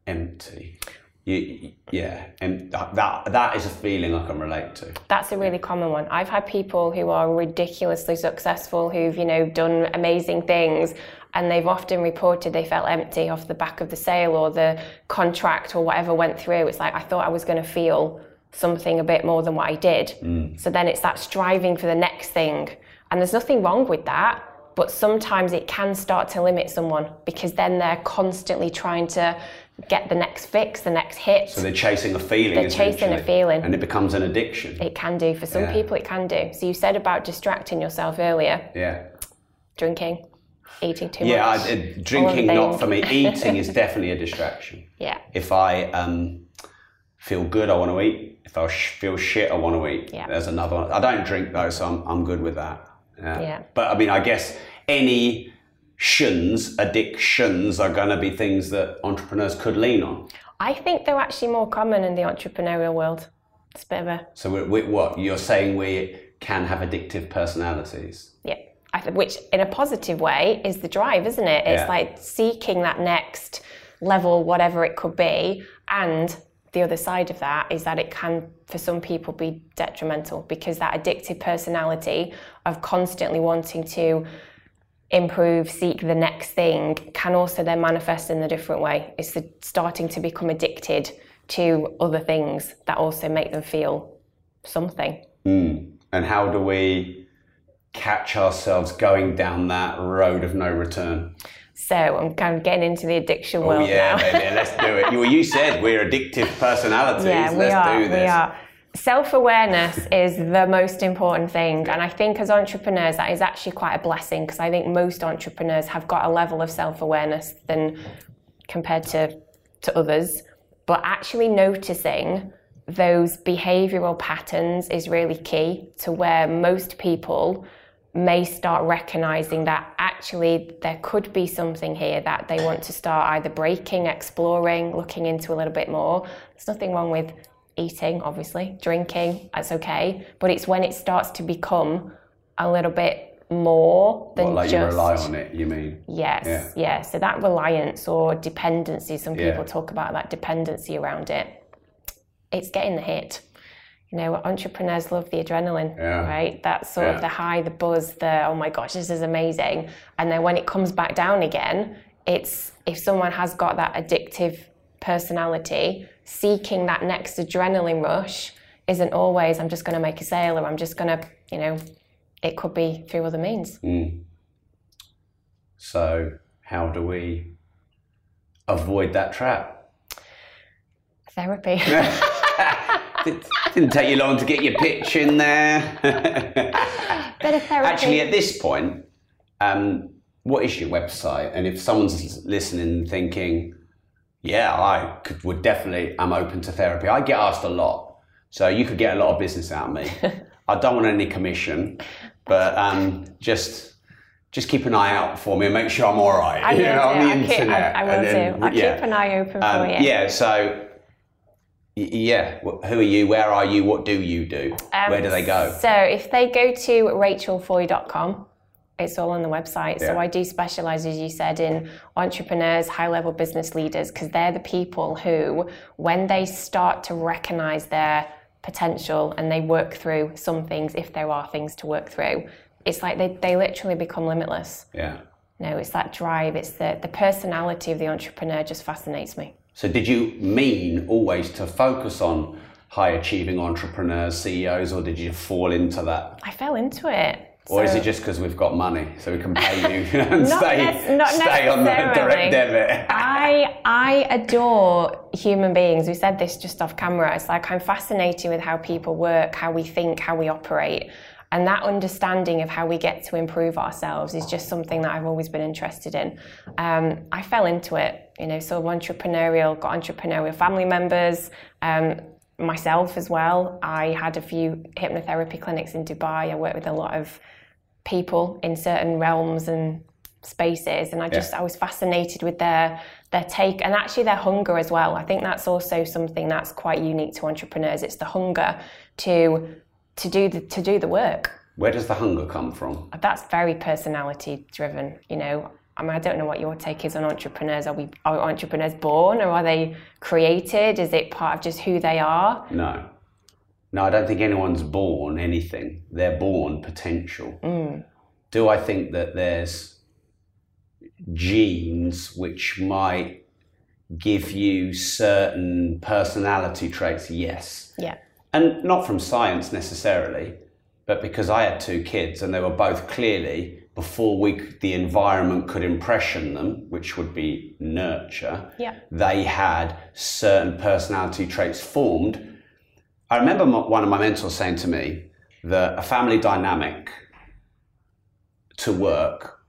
Empty. And that is a feeling I can relate to. That's a really common one. I've had people who are ridiculously successful, who've done amazing things, and they've often reported they felt empty off the back of the sale or the contract or whatever went through. It's like, I thought I was going to feel something a bit more than what I did. Mm. So then it's that striving for the next thing, and there's nothing wrong with that. But sometimes it can start to limit someone because then they're constantly trying to get the next fix, the next hit. So they're chasing a feeling. They're chasing a feeling. And it becomes an addiction. It can do. For some people, it can do. So you said about distracting yourself earlier. Yeah. Drinking, eating too much. Yeah, drinking not for me. Eating is definitely a distraction. Yeah. If I feel good, I want to eat. If I feel shit, I want to eat. Yeah. There's another one. I don't drink though, so I'm good with that. Yeah. But I mean, I guess any addictions are going to be things that entrepreneurs could lean on. I think they're actually more common in the entrepreneurial world. It's a bit of a... So you're saying we can have addictive personalities? Yeah, which in a positive way is the drive, isn't it? It's like seeking that next level, whatever it could be, and... The other side of that is that it can, for some people, be detrimental because that addictive personality of constantly wanting to improve, seek the next thing, can also then manifest in a different way. It's starting to become addicted to other things that also make them feel something. Mm. And how do we catch ourselves going down that road of no return? So I'm kind of getting into the addiction world now. Baby, let's do it. Well, you said we're addictive personalities. Let's do this. We are. Self-awareness is the most important thing. And I think as entrepreneurs, that is actually quite a blessing because I think most entrepreneurs have got a level of self-awareness compared to others. But actually noticing those behavioural patterns is really key to where most people may start recognising that actually there could be something here that they want to start either breaking, exploring, looking into a little bit more. There's nothing wrong with eating, obviously, drinking, that's okay. But it's when it starts to become a little bit more than like just... you rely on it, you mean? Yes, yeah. So that reliance or dependency, some people talk about that dependency around it. It's getting the hit. Entrepreneurs love the adrenaline, right? That's sort of the high, the buzz, the, oh my gosh, this is amazing. And then when it comes back down again, it's if someone has got that addictive personality, seeking that next adrenaline rush isn't always, I'm just going to make a sale or I'm just going to, it could be through other means. Mm. So how do we avoid that trap? Therapy. It didn't take you long to get your pitch in there. Bit of therapy. Actually, at this point, what is your website? And if someone's listening thinking, I would definitely, I'm open to therapy. I get asked a lot. So you could get a lot of business out of me. I don't want any commission, but just keep an eye out for me and make sure I'm all right. On the internet. I will. I'll keep an eye open for you. Yeah, so... Yeah. Who are you? Where are you? What do you do? Where do they go? So if they go to rachelfoy.com, it's all on the website. Yeah. So I do specialise, as you said, in entrepreneurs, high-level business leaders, because they're the people who, when they start to recognise their potential and they work through some things, if there are things to work through, it's like they literally become limitless. Yeah. No, it's that drive. It's the personality of the entrepreneur just fascinates me. So did you mean always to focus on high-achieving entrepreneurs, CEOs, or did you fall into that? I fell into it. Or is it just because we've got money, so we can pay you and stay on that direct debit? I adore human beings. We said this just off camera. It's like I'm fascinated with how people work, how we think, how we operate. And that understanding of how we get to improve ourselves is just something that I've always been interested in. I fell into it, sort of entrepreneurial, got entrepreneurial family members, myself as well. I had a few hypnotherapy clinics in Dubai. I worked with a lot of people in certain realms and spaces, and I was fascinated with their take and actually their hunger as well. I think that's also something that's quite unique to entrepreneurs. It's the hunger to do the work. Where does the hunger come from? That's very personality driven. I don't know what your take is on entrepreneurs. Are entrepreneurs born, or are they created? Is it part of just who they are? No, I don't think anyone's born anything. They're born potential. Mm. Do I think that there's genes which might give you certain personality traits? Yes. Yeah. And not from science necessarily, but because I had two kids and they were both clearly, before the environment could impression them, which would be nurture, they had certain personality traits formed. I remember one of my mentors saying to me that a family dynamic to work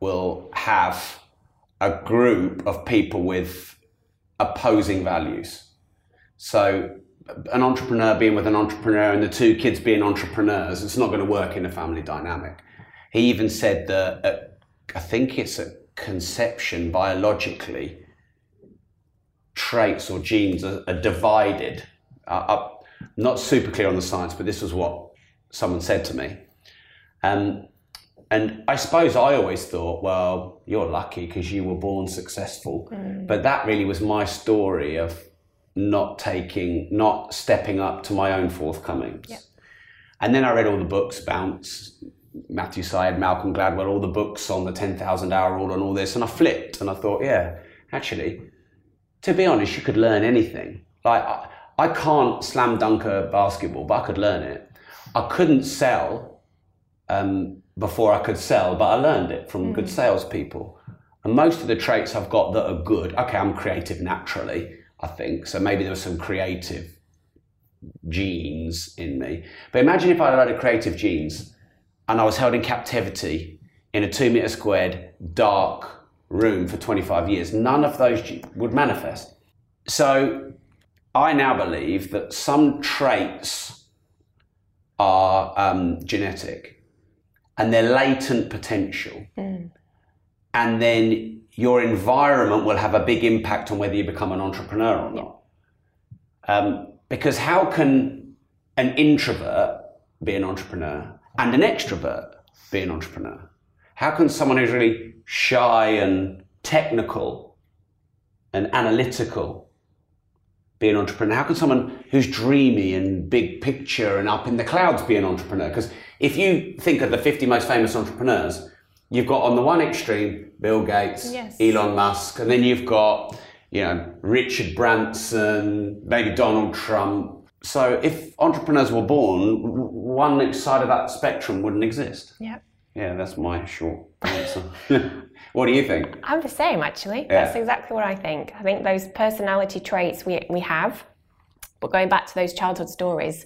will have a group of people with opposing values. So an entrepreneur being with an entrepreneur and the two kids being entrepreneurs, it's not going to work in a family dynamic. He even said that I think it's a conception biologically, traits or genes are divided. I'm not super clear on the science, but this was what someone said to me. And I suppose I always thought, well, you're lucky because you were born successful. Mm. But that really was my story of not stepping up to my own forthcomings. Yep. And then I read all the books, Bounce, Matthew Syed, Malcolm Gladwell, all the books on the 10,000 hour rule and all this, and I flipped and I thought, actually, to be honest, you could learn anything. Like, I can't slam dunk a basketball, but I could learn it. I couldn't sell before I could sell, but I learned it from good salespeople. And most of the traits I've got that are good, I'm creative naturally, I think, so maybe there was some creative genes in me. But imagine if I had a load of creative genes and I was held in captivity in a 2-meter-squared dark room for 25 years. None of those would manifest. So I now believe that some traits are genetic and they're latent potential. Mm. And then your environment will have a big impact on whether you become an entrepreneur or not. Because how can an introvert be an entrepreneur? And an extrovert be an entrepreneur? How can someone who's really shy and technical and analytical be an entrepreneur? How can someone who's dreamy and big picture and up in the clouds be an entrepreneur? Because if you think of the 50 most famous entrepreneurs, you've got on the one extreme, Bill Gates, Elon Musk, and then you've got, Richard Branson, maybe Donald Trump. So if entrepreneurs were born, one side of that spectrum wouldn't exist. Yep. Yeah, that's my short answer. What do you think? I'm the same, actually. Yeah. That's exactly what I think. I think those personality traits we have, but going back to those childhood stories,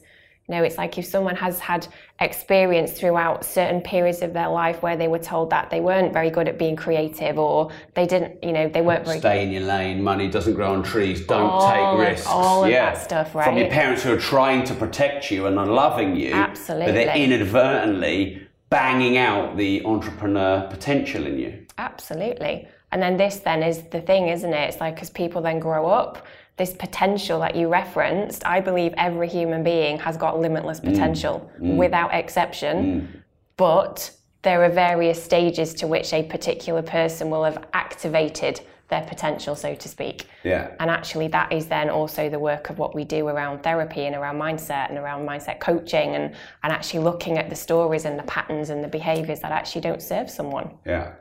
it's like if someone has had experience throughout certain periods of their life where they were told that they weren't very good at being creative, or they didn't, they weren't very good. Stay in your lane, money doesn't grow on trees, don't take risks. All of that stuff, right? From your parents who are trying to protect you and are loving you. Absolutely. But they're inadvertently banging out the entrepreneur potential in you. Absolutely. And then this then is the thing, isn't it? It's like as people then grow up, this potential that you referenced, I believe every human being has got limitless potential without exception, but there are various stages to which a particular person will have activated their potential, so to speak. Yeah. And actually that is then also the work of what we do around therapy and around mindset coaching and actually looking at the stories and the patterns and the behaviours that actually don't serve someone. Yeah.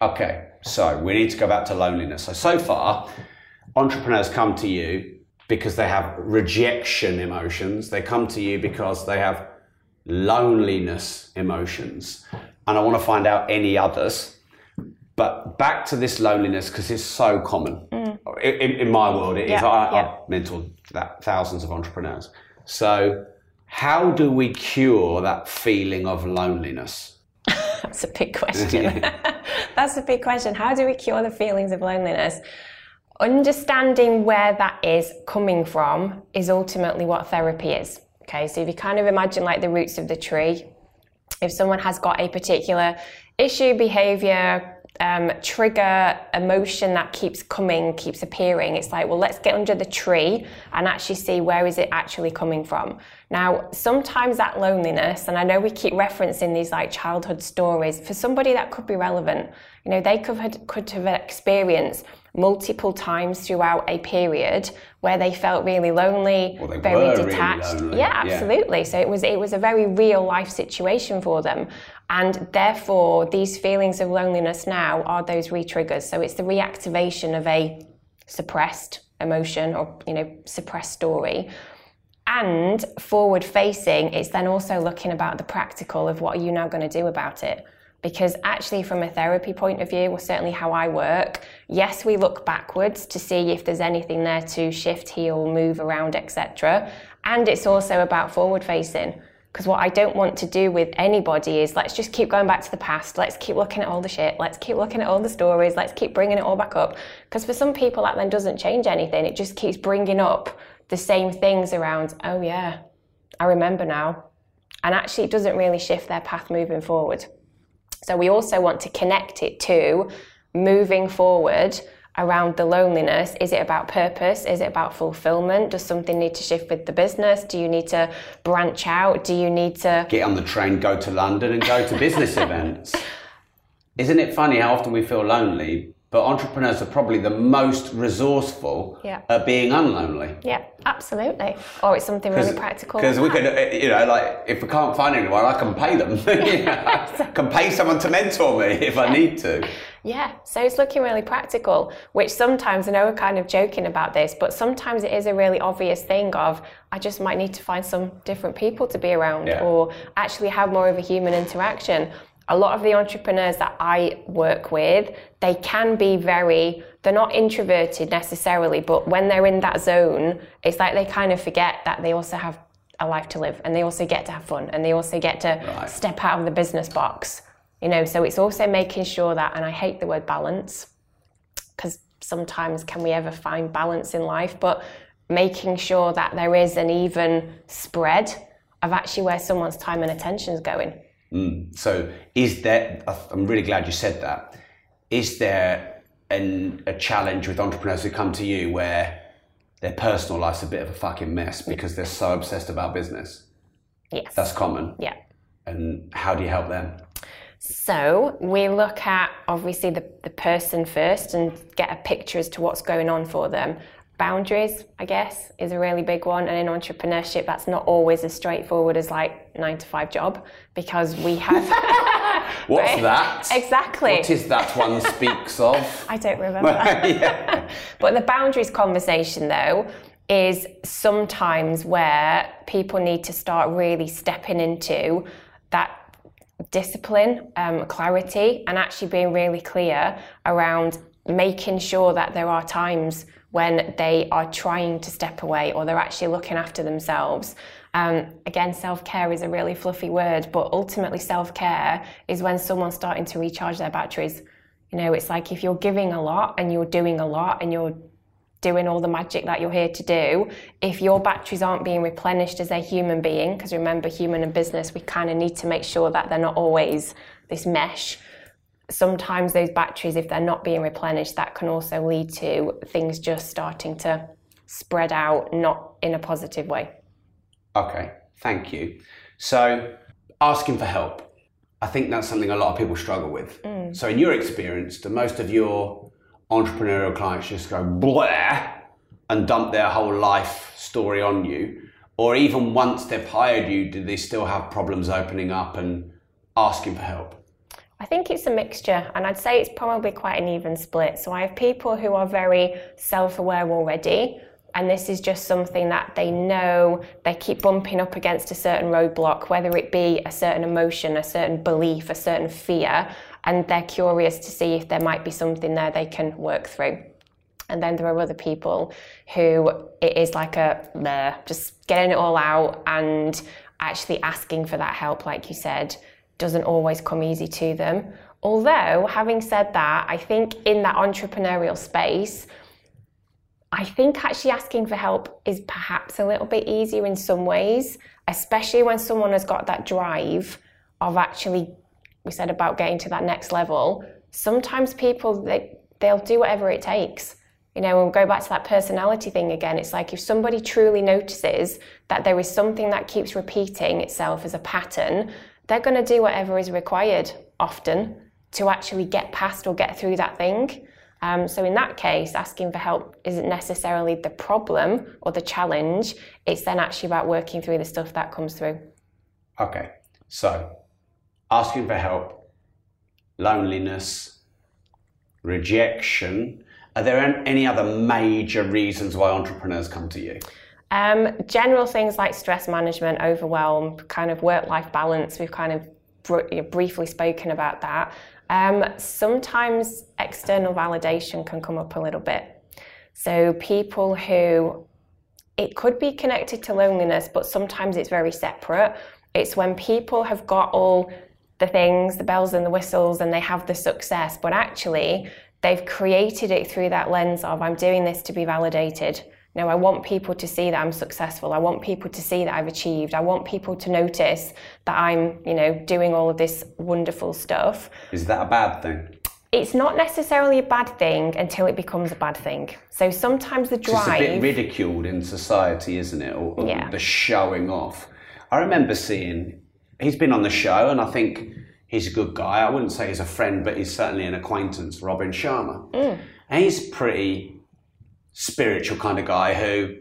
Okay, so we need to go back to loneliness. So far, entrepreneurs come to you because they have rejection emotions. They come to you because they have loneliness emotions, and I want to find out any others. But back to this loneliness, because it's so common. In my world, it is. I've mentored thousands of entrepreneurs. So how do we cure that feeling of loneliness? That's a big question. That's a big question. How do we cure the feelings of loneliness? Understanding where that is coming from is ultimately what therapy is. Okay, so if you kind of imagine like the roots of the tree, if someone has got a particular issue, behavior, trigger, emotion that keeps coming, keeps appearing, it's like, well, let's get under the tree and actually see where is it actually coming from. Now, sometimes that loneliness, and I know we keep referencing these like childhood stories, for somebody that could be relevant. You know, they could have experienced multiple times throughout a period where they felt really lonely, very detached. Really lonely. Yeah, absolutely. Yeah. So it was a very real life situation for them. And therefore, these feelings of loneliness now are those re-triggers. So it's the reactivation of a suppressed emotion or, you know, suppressed story. And forward facing, it's then also looking about the practical of what are you now going to do about it? Because actually from a therapy point of view, or certainly how I work, yes, we look backwards to see if there's anything there to shift, heal, move around, etc. And it's also about forward facing. Because what I don't want to do with anybody is let's just keep going back to the past. Let's keep looking at all the shit. Let's keep looking at all the stories. Let's keep bringing it all back up. Because for some people that then doesn't change anything. It just keeps bringing up the same things around, oh yeah, I remember now. And actually it doesn't really shift their path moving forward. So we also want to connect it to moving forward around the loneliness. Is it about purpose? Is it about fulfillment? Does something need to shift with the business? Do you need to branch out? Do you need to get on the train, go to London and go to business events? Isn't it funny how often we feel lonely, but entrepreneurs are probably the most resourceful at being unlonely. Yeah, absolutely. Or it's something really practical. Because we could, you know, like if we can't find anyone, I can pay them. I can pay someone to mentor me if I need to. Yeah, so it's looking really practical, which sometimes, I know we're kind of joking about this, but sometimes it is a really obvious thing of, I just might need to find some different people to be around or actually have more of a human interaction. A lot of the entrepreneurs that I work with, they can be they're not introverted necessarily, but when they're in that zone, it's like they kind of forget that they also have a life to live and they also get to have fun and they also get to step out of the business box. You know, so it's also making sure that, and I hate the word balance, because sometimes can we ever find balance in life, but making sure that there is an even spread of actually where someone's time and attention is going. So I'm really glad you said that. Is there a challenge with entrepreneurs who come to you where their personal life's a bit of a fucking mess because they're so obsessed about business? Yes. That's common. Yeah. And how do you help them? So we look at obviously the person first and get a picture as to what's going on for them. Boundaries, I guess, is a really big one. And in entrepreneurship, that's not always as straightforward as like 9-to-5 job, because we have... What's that? Exactly. What is that one speaks of? I don't remember. But the boundaries conversation, though, is sometimes where people need to start really stepping into that discipline, clarity, and actually being really clear around making sure that there are times when they are trying to step away or they're actually looking after themselves. Again, self-care is a really fluffy word, but ultimately self-care is when someone's starting to recharge their batteries. You know, it's like if you're giving a lot and you're doing a lot and you're doing all the magic that you're here to do, if your batteries aren't being replenished as a human being, because remember, human and business, we kind of need to make sure that they're not always this mesh. Sometimes those batteries, if they're not being replenished, that can also lead to things just starting to spread out, not in a positive way. Okay, thank you. So asking for help, I think that's something a lot of people struggle with. So in your experience, do most of your entrepreneurial clients just go blah and dump their whole life story on you? Or even once they've hired you, do they still have problems opening up and asking for help? I think it's a mixture, and I'd say it's probably quite an even split. So I have people who are very self-aware already, and this is just something that they know they keep bumping up against a certain roadblock, whether it be a certain emotion, a certain belief, a certain fear, and they're curious to see if there might be something there they can work through. And then there are other people who it is like just getting it all out, and actually asking for that help, like you said, doesn't always come easy to them. Although, having said that, I think in that entrepreneurial space, I think actually asking for help is perhaps a little bit easier in some ways, especially when someone has got that drive of actually, we said about getting to that next level. Sometimes people, they'll do whatever it takes. You know, we'll go back to that personality thing again. It's like if somebody truly notices that there is something that keeps repeating itself as a pattern, they're going to do whatever is required often to actually get past or get through that thing. So in that case, asking for help isn't necessarily the problem or the challenge. It's then actually about working through the stuff that comes through. Okay, so asking for help, loneliness, rejection. Are there any other major reasons why entrepreneurs come to you? General things like stress management, overwhelm, kind of work-life balance. We've kind of briefly spoken about that. Sometimes external validation can come up a little bit. So people who, it could be connected to loneliness, but sometimes it's very separate. It's when people have got all the things, the bells and the whistles, and they have the success, but actually they've created it through that lens of, I'm doing this to be validated. No, I want people to see that I'm successful. I want people to see that I've achieved. I want people to notice that I'm, you know, doing all of this wonderful stuff. Is that a bad thing? It's not necessarily a bad thing until it becomes a bad thing. So sometimes the drive... It's a bit ridiculed in society, isn't it? Or yeah. The showing off. I remember seeing... He's been on the show, and I think... He's a good guy. I wouldn't say he's a friend, but he's certainly an acquaintance, Robin Sharma. Mm. And he's a pretty spiritual kind of guy who,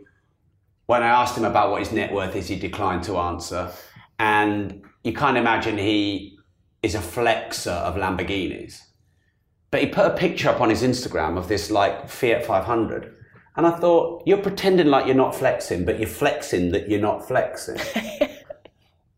when I asked him about what his net worth is, he declined to answer. And you can't imagine he is a flexor of Lamborghinis. But he put a picture up on his Instagram of this like Fiat 500. And I thought, you're pretending like you're not flexing, but you're flexing that you're not flexing.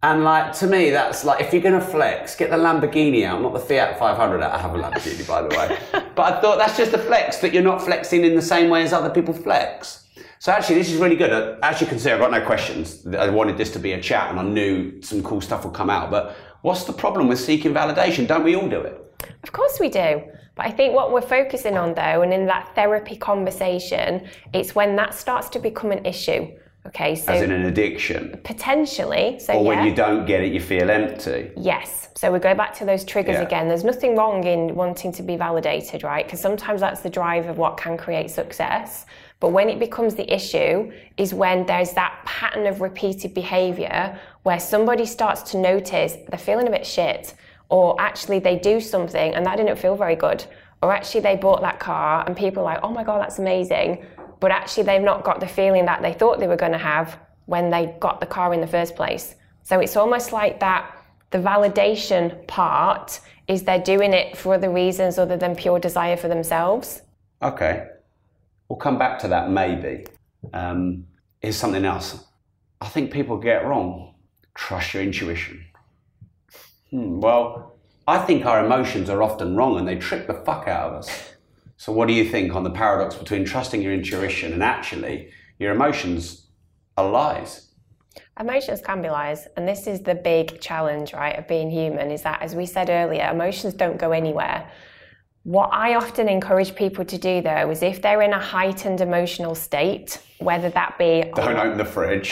And like, to me, that's like, if you're going to flex, get the Lamborghini out, not the Fiat 500 out. I have a Lamborghini, by the way. But I thought that's just a flex, that you're not flexing in the same way as other people flex. So actually, this is really good. As you can see, I've got no questions. I wanted this to be a chat, and I knew some cool stuff would come out. But what's the problem with seeking validation? Don't we all do it? Of course we do. But I think what we're focusing on, though, and in that therapy conversation, it's when that starts to become an issue. Okay, so as in an addiction? Potentially. So, or when you don't get it, you feel empty. Yes. So we go back to those triggers again. There's nothing wrong in wanting to be validated, right? Because sometimes that's the drive of what can create success. But when it becomes the issue is when there's that pattern of repeated behavior where somebody starts to notice they're feeling a bit shit, or actually they do something and that didn't feel very good, or actually they bought that car and people are like, oh my God, that's amazing. But actually they've not got the feeling that they thought they were going to have when they got the car in the first place. So it's almost like that the validation part is they're doing it for other reasons other than pure desire for themselves. Okay. We'll come back to that maybe. Here's something else I think people get wrong. Trust your intuition. Well, I think our emotions are often wrong and they trick the fuck out of us. So what do you think on the paradox between trusting your intuition and actually your emotions are lies? Emotions can be lies. And this is the big challenge, right, of being human, is that, as we said earlier, emotions don't go anywhere. What I often encourage people to do, though, is if they're in a heightened emotional state, whether that be... Don't open the fridge.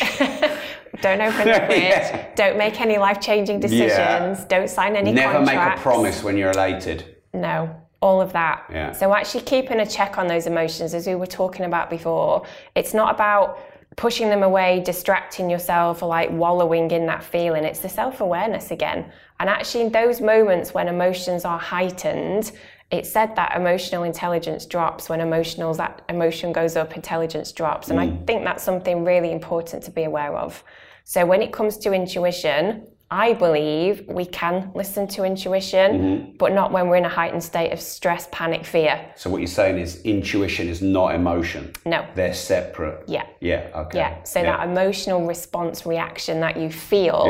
Don't open the fridge. Yeah. Don't make any life-changing decisions. Yeah. Don't sign any contracts. Never make a promise when you're elated. No. All of that. Yeah. So actually keeping a check on those emotions, as we were talking about before, it's not about pushing them away, distracting yourself, or like wallowing in that feeling. It's the self-awareness again. And actually in those moments when emotions are heightened, it's said that emotional intelligence drops. When that emotion goes up, intelligence drops. And I think that's something really important to be aware of. So when it comes to intuition, I believe we can listen to intuition, but not when we're in a heightened state of stress, panic, fear. So what you're saying is intuition is not emotion. No. They're separate. Yeah. Yeah, okay. Yeah, so that emotional response reaction that you feel,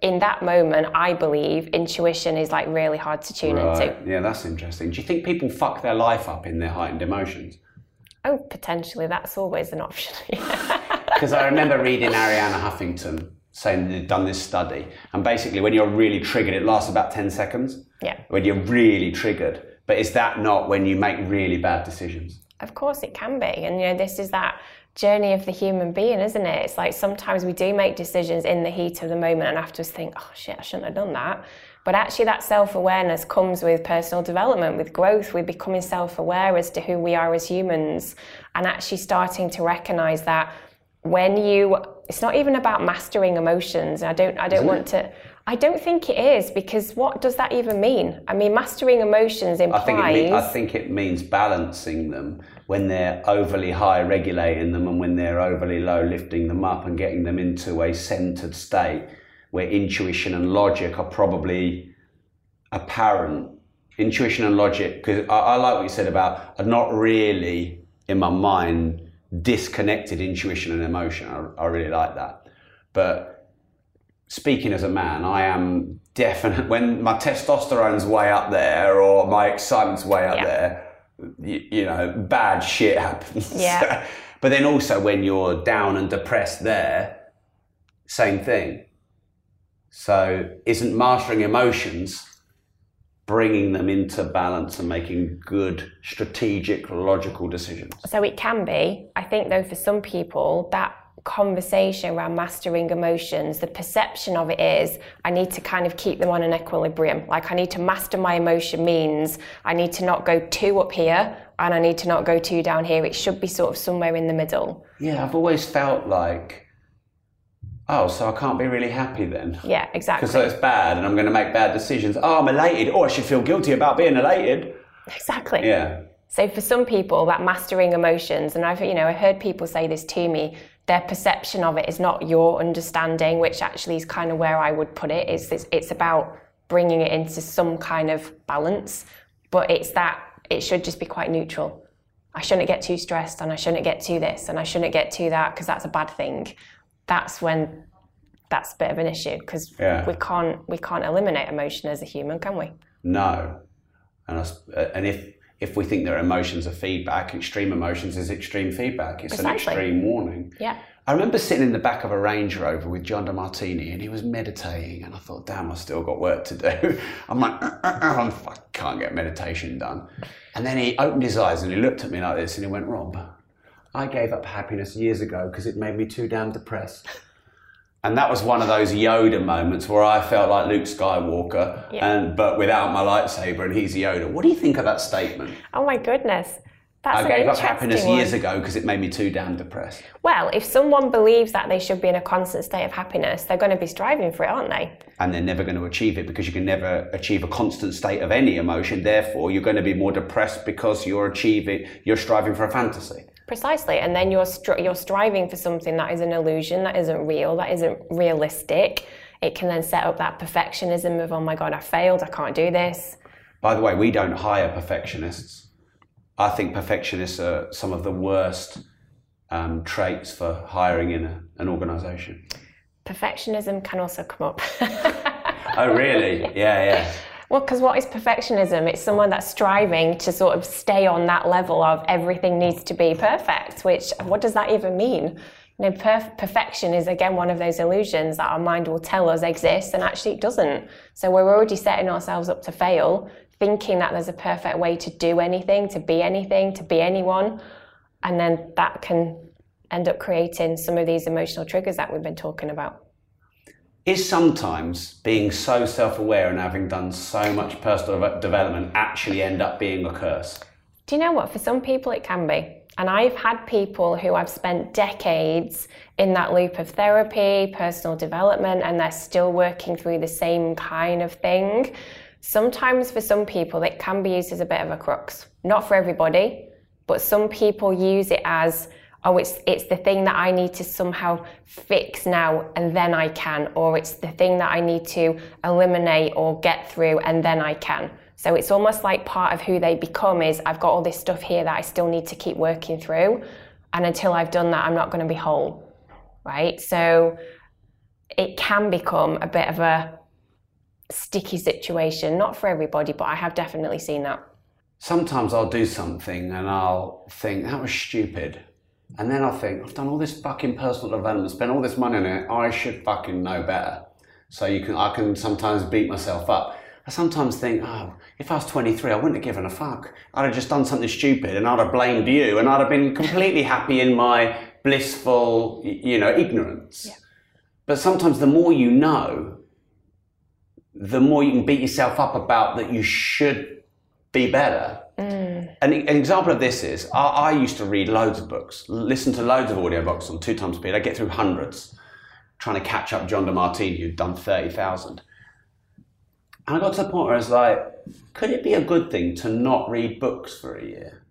in that moment, I believe intuition is like really hard to tune into. Yeah, that's interesting. Do you think people fuck their life up in their heightened emotions? Oh, potentially. That's always an option. Because I remember reading Arianna Huffington saying they've done this study, and basically when you're really triggered, it lasts about 10 seconds. Yeah. When you're really triggered. But is that not when you make really bad decisions? Of course it can be. And you know, this is that journey of the human being, isn't it? It's like sometimes we do make decisions in the heat of the moment and afterwards think, oh shit, I shouldn't have done that. But actually that self-awareness comes with personal development, with growth, with becoming self-aware as to who we are as humans, and actually starting to recognize that when you, it's not even about mastering emotions. I don't think it is, because what does that even mean? I mean, mastering emotions implies... I think it means balancing them when they're overly high, regulating them, and when they're overly low, lifting them up and getting them into a centered state where intuition and logic are probably apparent. Intuition and logic, because I like what you said about I'm not really, in my mind, disconnected intuition and emotion. I really like that. But speaking as a man, I am definite. When my testosterone's way up there or my excitement's way up there, you know, bad shit happens. Yeah. But then also when you're down and depressed there, same thing. So isn't mastering emotions bringing them into balance and making good, strategic, logical decisions? So it can be. I think, though, for some people, that conversation around mastering emotions, the perception of it is, I need to kind of keep them on an equilibrium. Like, I need to master my emotion means I need to not go too up here and I need to not go too down here. It should be sort of somewhere in the middle. Yeah, I've always felt like, oh, so I can't be really happy then. Yeah, exactly. Because it's bad and I'm going to make bad decisions. Oh, I'm elated. Oh, I should feel guilty about being elated. Exactly. Yeah. So for some people, that mastering emotions, and I've heard people say this to me, their perception of it is not your understanding, which actually is kind of where I would put it. It's about bringing it into some kind of balance, but it's that it should just be quite neutral. I shouldn't get too stressed and I shouldn't get too this and I shouldn't get too that because that's a bad thing. That's a bit of an issue, because we can't eliminate emotion as a human, can we? No. And if we think that emotions are feedback, extreme emotions is extreme feedback. It's Precisely. An extreme warning. Yeah. I remember sitting in the back of a Range Rover with John DeMartini and he was meditating and I thought, damn, I've still got work to do. I'm like, I can't get meditation done. And then he opened his eyes and he looked at me like this and he went, Rob, I gave up happiness years ago because it made me too damn depressed. And that was one of those Yoda moments where I felt like Luke Skywalker, but without my lightsaber, and he's Yoda. What do you think of that statement? Oh my goodness. That's I gave up happiness years ago because it made me too damn depressed. Well, if someone believes that they should be in a constant state of happiness, they're going to be striving for it, aren't they? And they're never going to achieve it, because you can never achieve a constant state of any emotion. Therefore, you're going to be more depressed because you're striving for a fantasy. Precisely, and then you're striving for something that is an illusion, that isn't real, that isn't realistic. It can then set up that perfectionism of, oh my God, I failed, I can't do this. By the way, we don't hire perfectionists. I think perfectionists are some of the worst traits for hiring in an organisation. Perfectionism can also come up. Oh, really? Yeah. Well, because what is perfectionism? It's someone that's striving to sort of stay on that level of everything needs to be perfect, which, what does that even mean? You know, perfection is, again, one of those illusions that our mind will tell us exists, and actually it doesn't. So we're already setting ourselves up to fail, thinking that there's a perfect way to do anything, to be anyone, and then that can end up creating some of these emotional triggers that we've been talking about. Is sometimes being so self-aware and having done so much personal development actually end up being a curse? Do you know what? For some people it can be. And I've had people who I've spent decades in that loop of therapy, personal development, and they're still working through the same kind of thing. Sometimes for some people it can be used as a bit of a crux. Not for everybody, but some people use it as, oh, it's the thing that I need to somehow fix now and then I can, or it's the thing that I need to eliminate or get through and then I can. So it's almost like part of who they become is, I've got all this stuff here that I still need to keep working through, and until I've done that, I'm not going to be whole, right? So it can become a bit of a sticky situation, not for everybody, but I have definitely seen that. Sometimes I'll do something and I'll think, that was stupid. And then I'll think, I've done all this fucking personal development, spent all this money on it, I should fucking know better. So I can sometimes beat myself up. I sometimes think, oh, if I was 23, I wouldn't have given a fuck. I'd have just done something stupid and I'd have blamed you and I'd have been completely happy in my blissful, ignorance. Yeah. But sometimes the more you know, the more you can beat yourself up about that you should be better. Mm. An example of this is, I used to read loads of books, listen to loads of audiobooks on 2 times speed. I get through hundreds, trying to catch up John DeMartini, who'd done 30,000. And I got to the point where I was like, could it be a good thing to not read books for a year?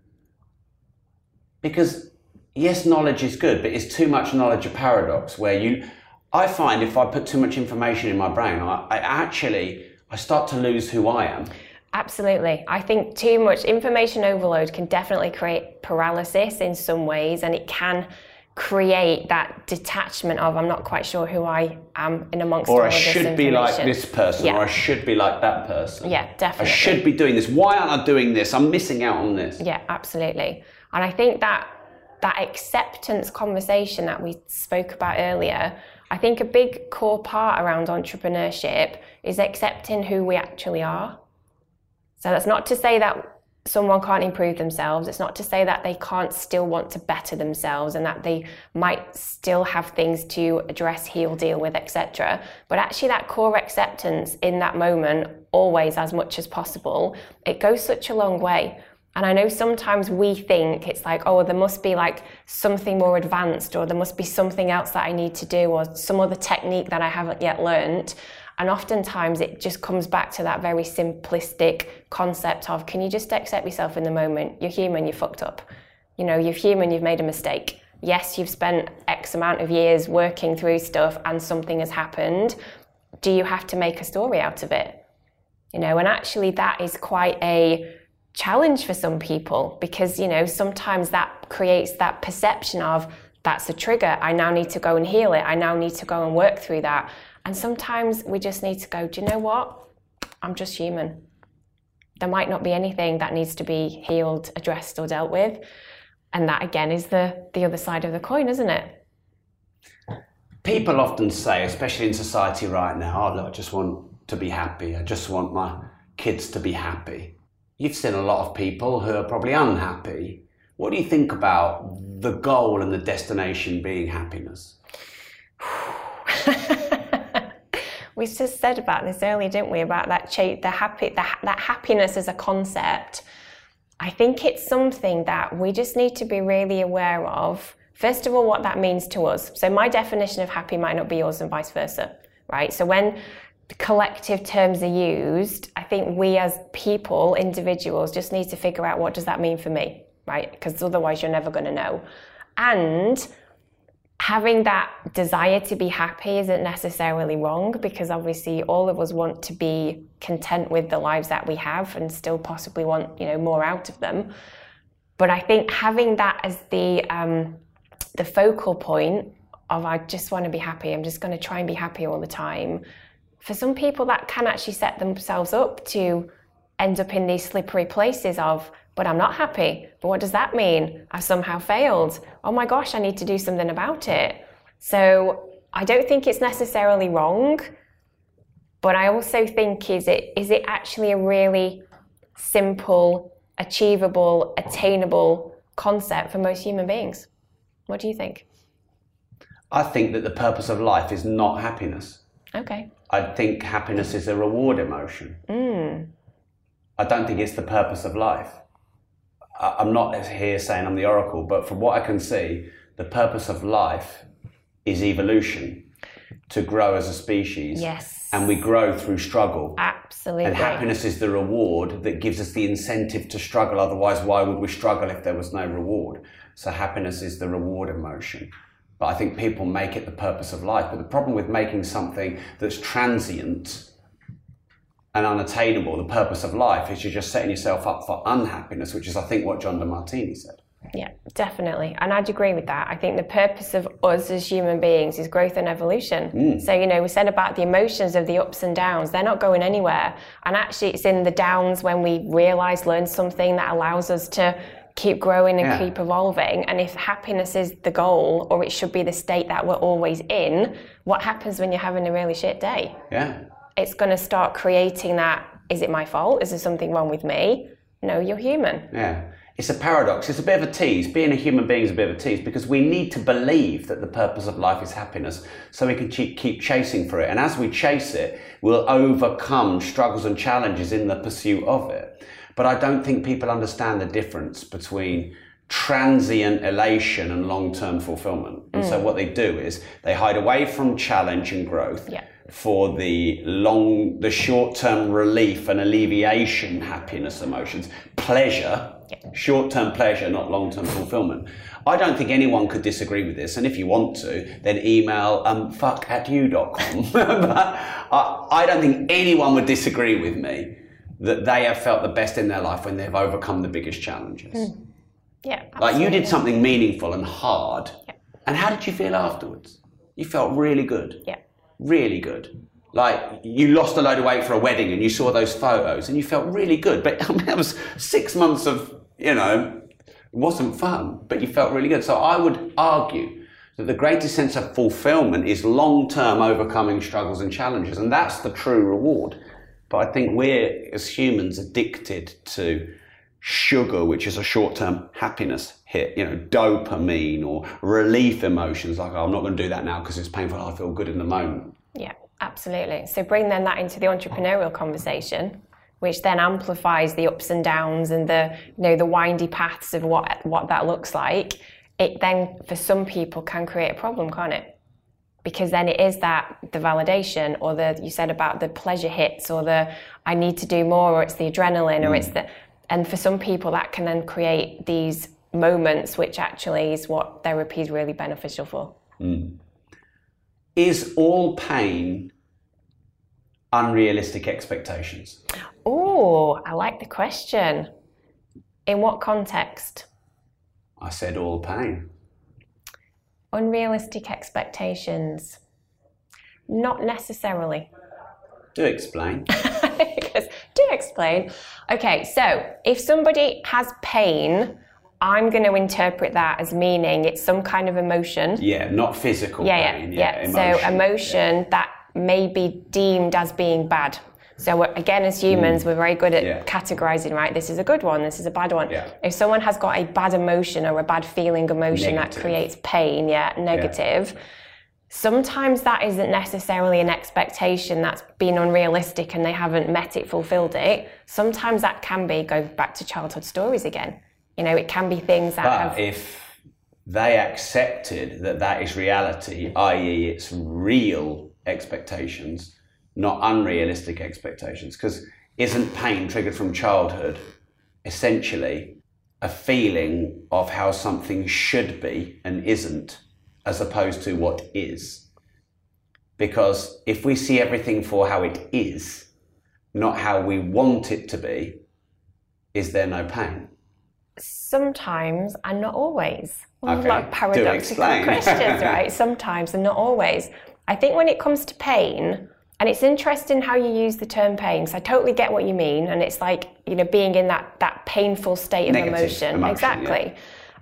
Because yes, knowledge is good, but it's too much knowledge a paradox where I find if I put too much information in my brain, I start to lose who I am. Absolutely. I think too much information overload can definitely create paralysis in some ways, and it can create that detachment of, I'm not quite sure who I am in amongst all of this information. Or I should be like this person, yeah. Or I should be like that person. Yeah, definitely. I should be doing this. Why aren't I doing this? I'm missing out on this. Yeah, absolutely. And I think that acceptance conversation that we spoke about earlier, I think a big core part around entrepreneurship is accepting who we actually are. So that's not to say that someone can't improve themselves. It's not to say that they can't still want to better themselves and that they might still have things to address, heal, deal with, etc. But actually that core acceptance in that moment, always as much as possible, it goes such a long way. And I know sometimes we think it's like, oh, there must be like something more advanced, or there must be something else that I need to do, or some other technique that I haven't yet learned. And oftentimes it just comes back to that very simplistic concept of, can you just accept yourself in the moment? You're human, you fucked up. You're human, you've made a mistake. Yes, you've spent X amount of years working through stuff and something has happened. Do you have to make a story out of it? And actually that is quite a challenge for some people because, sometimes that creates that perception of, that's a trigger. I now need to go and heal it. I now need to go and work through that. And sometimes we just need to go, do you know what? I'm just human. There might not be anything that needs to be healed, addressed, or dealt with. And that, again, is the other side of the coin, isn't it? People often say, especially in society right now, oh, look, I just want to be happy. I just want my kids to be happy. You've seen a lot of people who are probably unhappy. What do you think about the goal and the destination being happiness? We just said about this earlier, didn't we? About that that happiness as a concept. I think it's something that we just need to be really aware of. First of all, what that means to us. So my definition of happy might not be yours, and vice versa, right? So when the collective terms are used, I think we as people, individuals, just need to figure out what does that mean for me, right? Because otherwise, you're never going to know. And having that desire to be happy isn't necessarily wrong, because obviously all of us want to be content with the lives that we have and still possibly want, more out of them. But I think having that as the focal point of, I just want to be happy, I'm just going to try and be happy all the time. For some people that can actually set themselves up to end up in these slippery places of, but I'm not happy. But what does that mean? I've somehow failed. Oh my gosh, I need to do something about it. So I don't think it's necessarily wrong, but I also think, is it actually a really simple, achievable, attainable concept for most human beings? What do you think? I think that the purpose of life is not happiness. Okay. I think happiness is a reward emotion. Mm. I don't think it's the purpose of life. I'm not here saying I'm the oracle, but from what I can see, the purpose of life is evolution, to grow as a species. Yes. and we grow through struggle. Absolutely. And happiness is the reward that gives us the incentive to struggle. Otherwise, why would we struggle if there was no reward? So happiness is the reward emotion. But I think people make it the purpose of life. But the problem with making something that's transient and unattainable the purpose of life is you're just setting yourself up for unhappiness, which is, I think, what John DeMartini said. Yeah, definitely. And I'd agree with that. I think the purpose of us as human beings is growth and evolution. So, you know, we said about the emotions of the ups and downs, they're not going anywhere. And actually it's in the downs when we realise, learn something that allows us to keep growing and keep evolving. And if happiness is the goal, or it should be the state that we're always in, what happens when you're having a really shit day? Yeah. It's going to start creating that, is it my fault? Is there something wrong with me? No, you're human. Yeah. It's a paradox. It's a bit of a tease. Being a human being is a bit of a tease, because we need to believe that the purpose of life is happiness so we can keep chasing for it. And as we chase it, we'll overcome struggles and challenges in the pursuit of it. But I don't think people understand the difference between transient elation and long-term fulfillment. And so what they do is they hide away from challenge and growth for the short-term relief and alleviation, happiness emotions, pleasure. Short-term pleasure, not long-term fulfillment. I don't think anyone could disagree with this, and if you want to, then email fuck@you.com. But I don't think anyone would disagree with me that they have felt the best in their life when they've overcome the biggest challenges. Yeah, absolutely. Like, you did something meaningful and hard, and how did you feel afterwards? You felt really good. Yeah. Really good. Like, you lost a load of weight for a wedding and you saw those photos and you felt really good. But I mean, that was 6 months of, you know, it wasn't fun, but you felt really good. So I would argue that the greatest sense of fulfillment is long-term overcoming struggles and challenges. And that's the true reward. But I think we're, as humans, addicted to sugar, which is a short-term happiness hit, you know, dopamine or relief emotions. Like, oh, I'm not going to do that now because it's painful. I feel good in the moment. Yeah. Absolutely. So bring then that into the entrepreneurial conversation, which then amplifies the ups and downs and the, you know, the windy paths of what that looks like. It then, for some people, can create a problem, can't it? Because then it is that the validation, or the, you said about the pleasure hits, or the I need to do more, or it's the adrenaline, or it's the, and for some people that can then create these moments, which actually is what therapy is really beneficial for. Is all pain unrealistic expectations? Oh, I like the question. In what context? I said all pain. Unrealistic expectations. Not necessarily. Do explain. Do explain. Okay, so if somebody has pain, I'm going to interpret that as meaning it's some kind of emotion. Yeah, not physical pain. Emotion. So emotion that may be deemed as being bad. So again, as humans, we're very good at categorizing, right? This is a good one, this is a bad one. Yeah. If someone has got a bad emotion or a bad feeling emotion that creates pain, negative, sometimes that isn't necessarily an expectation that's been unrealistic and they haven't met it, fulfilled it. Sometimes that can be, go back to childhood stories again. You know, it can be things that But if they accepted that that is reality, i.e. it's real expectations, not unrealistic expectations, because isn't pain triggered from childhood essentially a feeling of how something should be and isn't, as opposed to what is? Because if we see everything for how it is, not how we want it to be, is there no pain? Sometimes and not always. Okay. Like paradoxical questions, right? Sometimes and not always. I think when it comes to pain, and it's interesting how you use the term pain, because I totally get what you mean, and it's like, you know, being in that painful state of emotion. Exactly.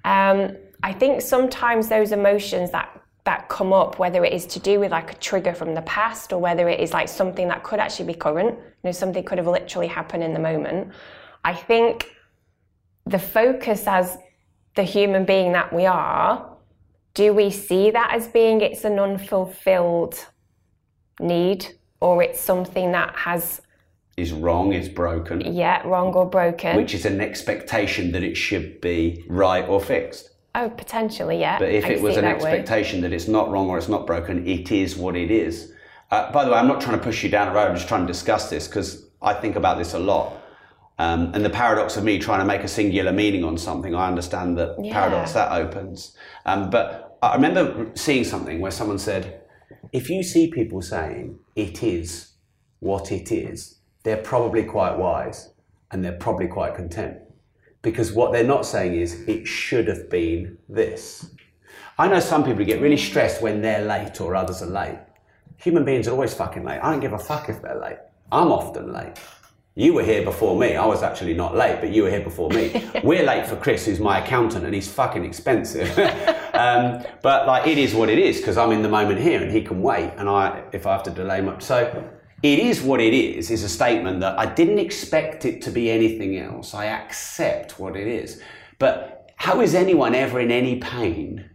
Yeah. I think sometimes those emotions that come up, whether it is to do with like a trigger from the past, or whether it is like something that could actually be current, you know, something could have literally happened in the moment. I think the focus as the human being that we are, do we see that as being it's an unfulfilled need, or it's something that is wrong, is broken. Yeah, wrong or broken. Which is an expectation that it should be right or fixed. Oh, potentially, yeah. But if it was an expectation that it's not wrong or it's not broken, it is what it is. By the way, I'm not trying to push you down the road. I'm just trying to discuss this because I think about this a lot. And the paradox of me trying to make a singular meaning on something, I understand the paradox that opens. But I remember seeing something where someone said, if you see people saying, it is what it is, they're probably quite wise and they're probably quite content. Because what they're not saying is, it should have been this. I know some people get really stressed when they're late or others are late. Human beings are always fucking late. I don't give a fuck if they're late. I'm often late. You were here before me. I was actually not late, but you were here before me. We're late for Chris, who's my accountant, and he's fucking expensive. But like, it is what it is, because I'm in the moment here and he can wait, and if I have to delay much. So it is what it is a statement that I didn't expect it to be anything else. I accept what it is. But how is anyone ever in any pain,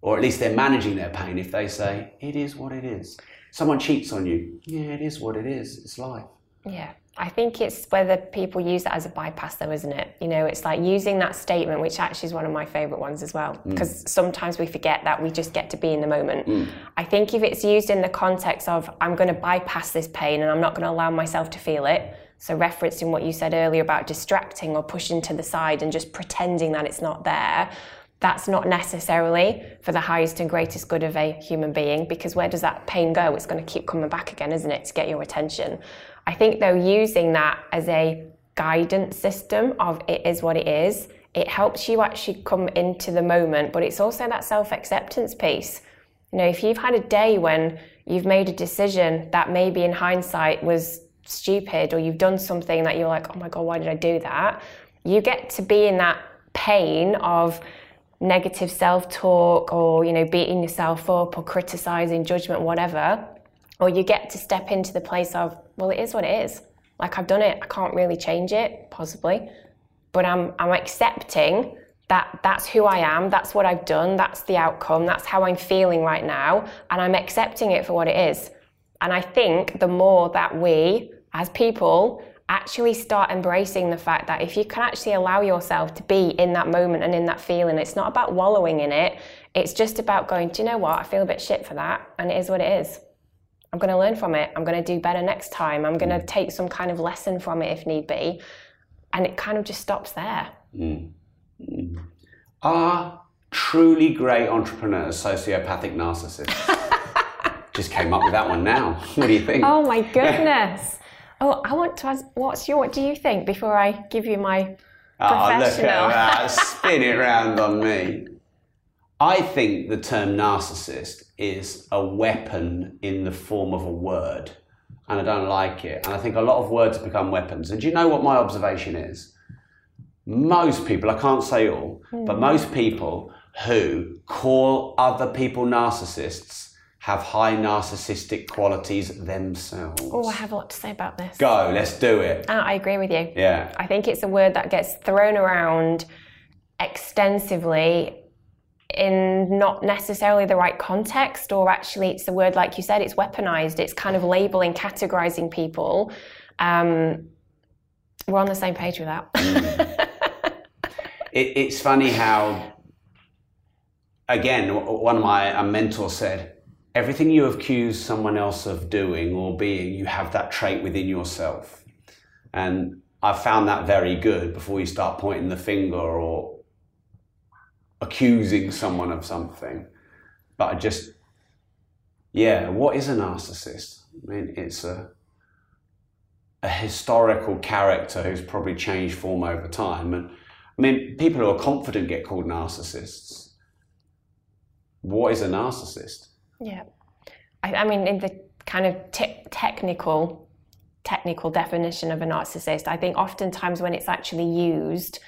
or at least they're managing their pain, if they say, it is what it is? Someone cheats on you. Yeah, it is what it is. It's life. Yeah. I think it's whether people use that as a bypass though, isn't it? You know, it's like using that statement, which actually is one of my favourite ones as well, because sometimes we forget that we just get to be in the moment. I think if it's used in the context of, I'm going to bypass this pain and I'm not going to allow myself to feel it, so referencing what you said earlier about distracting or pushing to the side and just pretending that it's not there, that's not necessarily for the highest and greatest good of a human being, because where does that pain go? It's going to keep coming back again, isn't it, to get your attention. I think though, using that as a guidance system of it is what it is, it helps you actually come into the moment, but it's also that self-acceptance piece. You know, if you've had a day when you've made a decision that maybe in hindsight was stupid, or you've done something that you're like, oh my God, why did I do that? You get to be in that pain of negative self-talk, or, you know, beating yourself up, or criticizing, judgment, whatever. Or you get to step into the place of, well, it is what it is. Like, I've done it. I can't really change it, possibly. But I'm accepting that that's who I am. That's what I've done. That's the outcome. That's how I'm feeling right now. And I'm accepting it for what it is. And I think the more that we, as people, actually start embracing the fact that if you can actually allow yourself to be in that moment and in that feeling, it's not about wallowing in it. It's just about going, do you know what? I feel a bit shit for that. And it is what it is. I'm going to learn from it. I'm going to do better next time. I'm going to take some kind of lesson from it if need be. And it kind of just stops there. Are truly great entrepreneurs sociopathic narcissists? Just came up with that one now. What do you think? Oh, my goodness. Oh, I want to ask, what do you think before I give you my professional? Oh, look at that. Spin it round on me. I think the term narcissist is a weapon in the form of a word, and I don't like it. And I think a lot of words become weapons. And do you know what my observation is? Most people, I can't say all, but most people who call other people narcissists have high narcissistic qualities themselves. Oh, I have a lot to say about this. Go, let's do it. I agree with you. Yeah. I think it's a word that gets thrown around extensively in not necessarily the right context, or actually it's the word, like you said, it's weaponized. It's kind of labeling, categorizing people. We're on the same page with that. It's funny how, again, one of my mentors said, everything you accuse someone else of doing or being, you have that trait within yourself. And I found that very good before you start pointing the finger or accusing someone of something. But I just, what is a narcissist? I mean, it's a historical character who's probably changed form over time. And I mean, people who are confident get called narcissists. What is a narcissist? Yeah. I mean, in the kind of technical definition of a narcissist, I think oftentimes when it's actually used,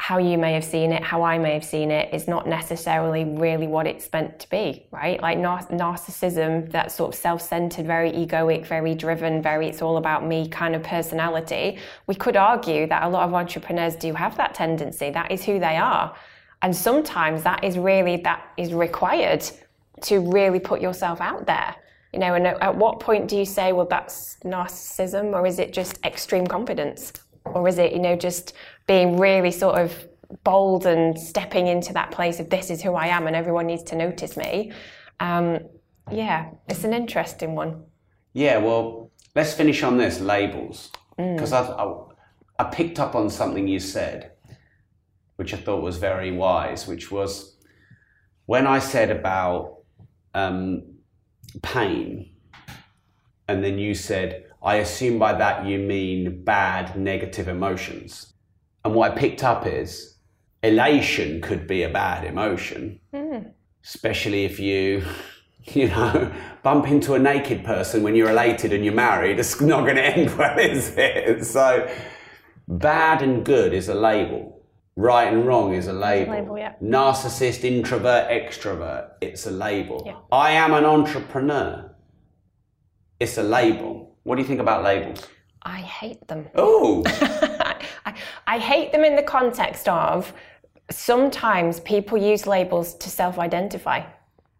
how you may have seen it, how I may have seen it, is not necessarily really what it's meant to be, right? Like narcissism, that sort of self-centered, very egoic, very driven, very it's all about me kind of personality. We could argue that a lot of entrepreneurs do have that tendency. That is who they are. And sometimes that is required to really put yourself out there. You know, and at what point do you say, well, that's narcissism, or is it just extreme confidence? Or is it, you know, just being really sort of bold and stepping into that place of this is who I am and everyone needs to notice me? Yeah, it's an interesting one. Yeah, well, let's finish on this, labels. Because I picked up on something you said, which I thought was very wise, which was when I said about pain, and then you said, I assume by that you mean bad, negative emotions. And what I picked up is elation could be a bad emotion, especially if you... you know, bump into a naked person when you're elated and you're married, it's not going to end well, is it? So bad and good is a label. Right and wrong is a label. Yeah. Narcissist, introvert, extrovert, it's a label. Yeah. I am an entrepreneur. It's a label. What do you think about labels? I hate them. Oh! I hate them in the context of sometimes people use labels to self-identify.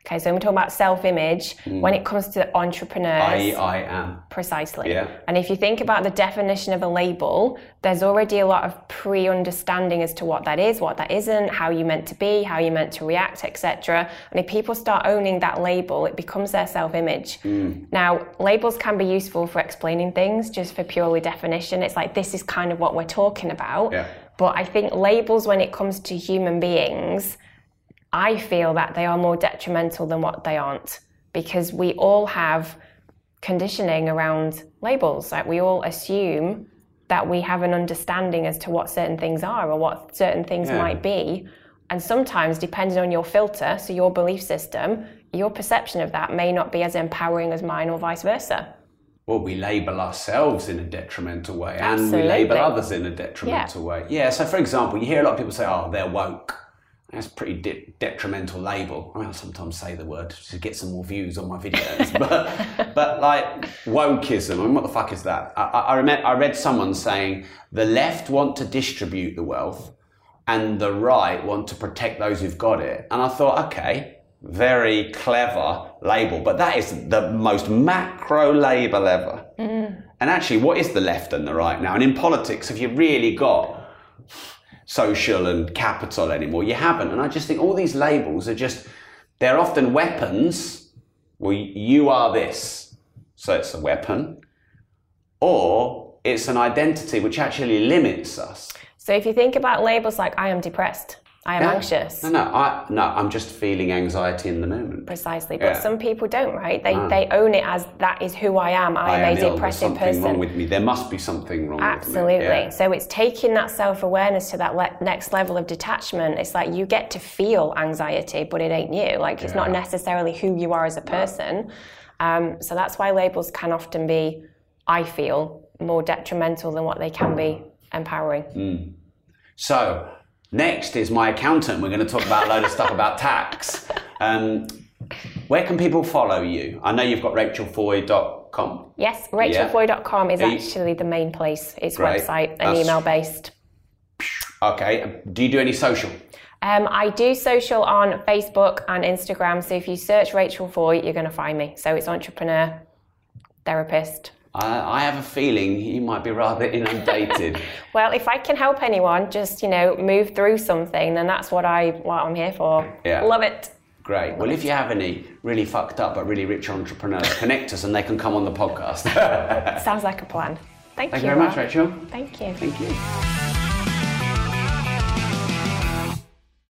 Okay, so when we're talking about self-image, when it comes to entrepreneurs... I am. Precisely. Yeah. And if you think about the definition of a label, there's already a lot of pre-understanding as to what that is, what that isn't, how you're meant to be, how you're meant to react, etc. And if people start owning that label, it becomes their self-image. Now, labels can be useful for explaining things, just for purely definition. It's like, this is kind of what we're talking about. Yeah. But I think labels, when it comes to human beings... I feel that they are more detrimental than what they aren't, because we all have conditioning around labels. Like we all assume that we have an understanding as to what certain things are or what certain things might be. And sometimes, depending on your filter, so your belief system, your perception of that may not be as empowering as mine or vice versa. Well, we label ourselves in a detrimental way and we label others in a detrimental way. Yeah, so for example, you hear a lot of people say, oh, they're woke. That's a pretty detrimental label. I mean, I sometimes say the word to get some more views on my videos. but like wokeism, I mean, what the fuck is that? I read someone saying the left want to distribute the wealth and the right want to protect those who've got it. And I thought, okay, very clever label, but that is the most macro label ever. And actually, what is the left and the right now? And in politics, have you really got... social and capital anymore? You haven't. And I just think all these labels are just, they're often weapons. Well, you are this, so it's a weapon, or it's an identity which actually limits us. So if you think about labels like I am depressed, I am anxious. I'm just feeling anxiety in the moment. Precisely, but some people don't, right? They own it as that is who I am. I am a depressive person. There's something wrong with me. There must be something wrong with me. Absolutely. Yeah. So it's taking that self-awareness to that next level of detachment. It's like you get to feel anxiety, but it ain't you. Like it's not necessarily who you are as a person. So that's why labels can often be, I feel, more detrimental than what they can be empowering. So... next is my accountant. We're going to talk about a load of stuff about tax. Where can people follow you? I know you've got rachelfoy.com. Yes, rachelfoy.com is actually the main place. It's website and email based. Okay. Do you do any social? I do social on Facebook and Instagram. So if you search Rachel Foy, you're going to find me. So it's entrepreneur, therapist. I have a feeling you might be rather inundated. Well, if I can help anyone just, move through something, then that's what I'm here for. Yeah. Love it. Great. Well, if you have any really fucked up but really rich entrepreneurs, connect us and they can come on the podcast. Sounds like a plan. Thank you very much, Rachel. Thank you.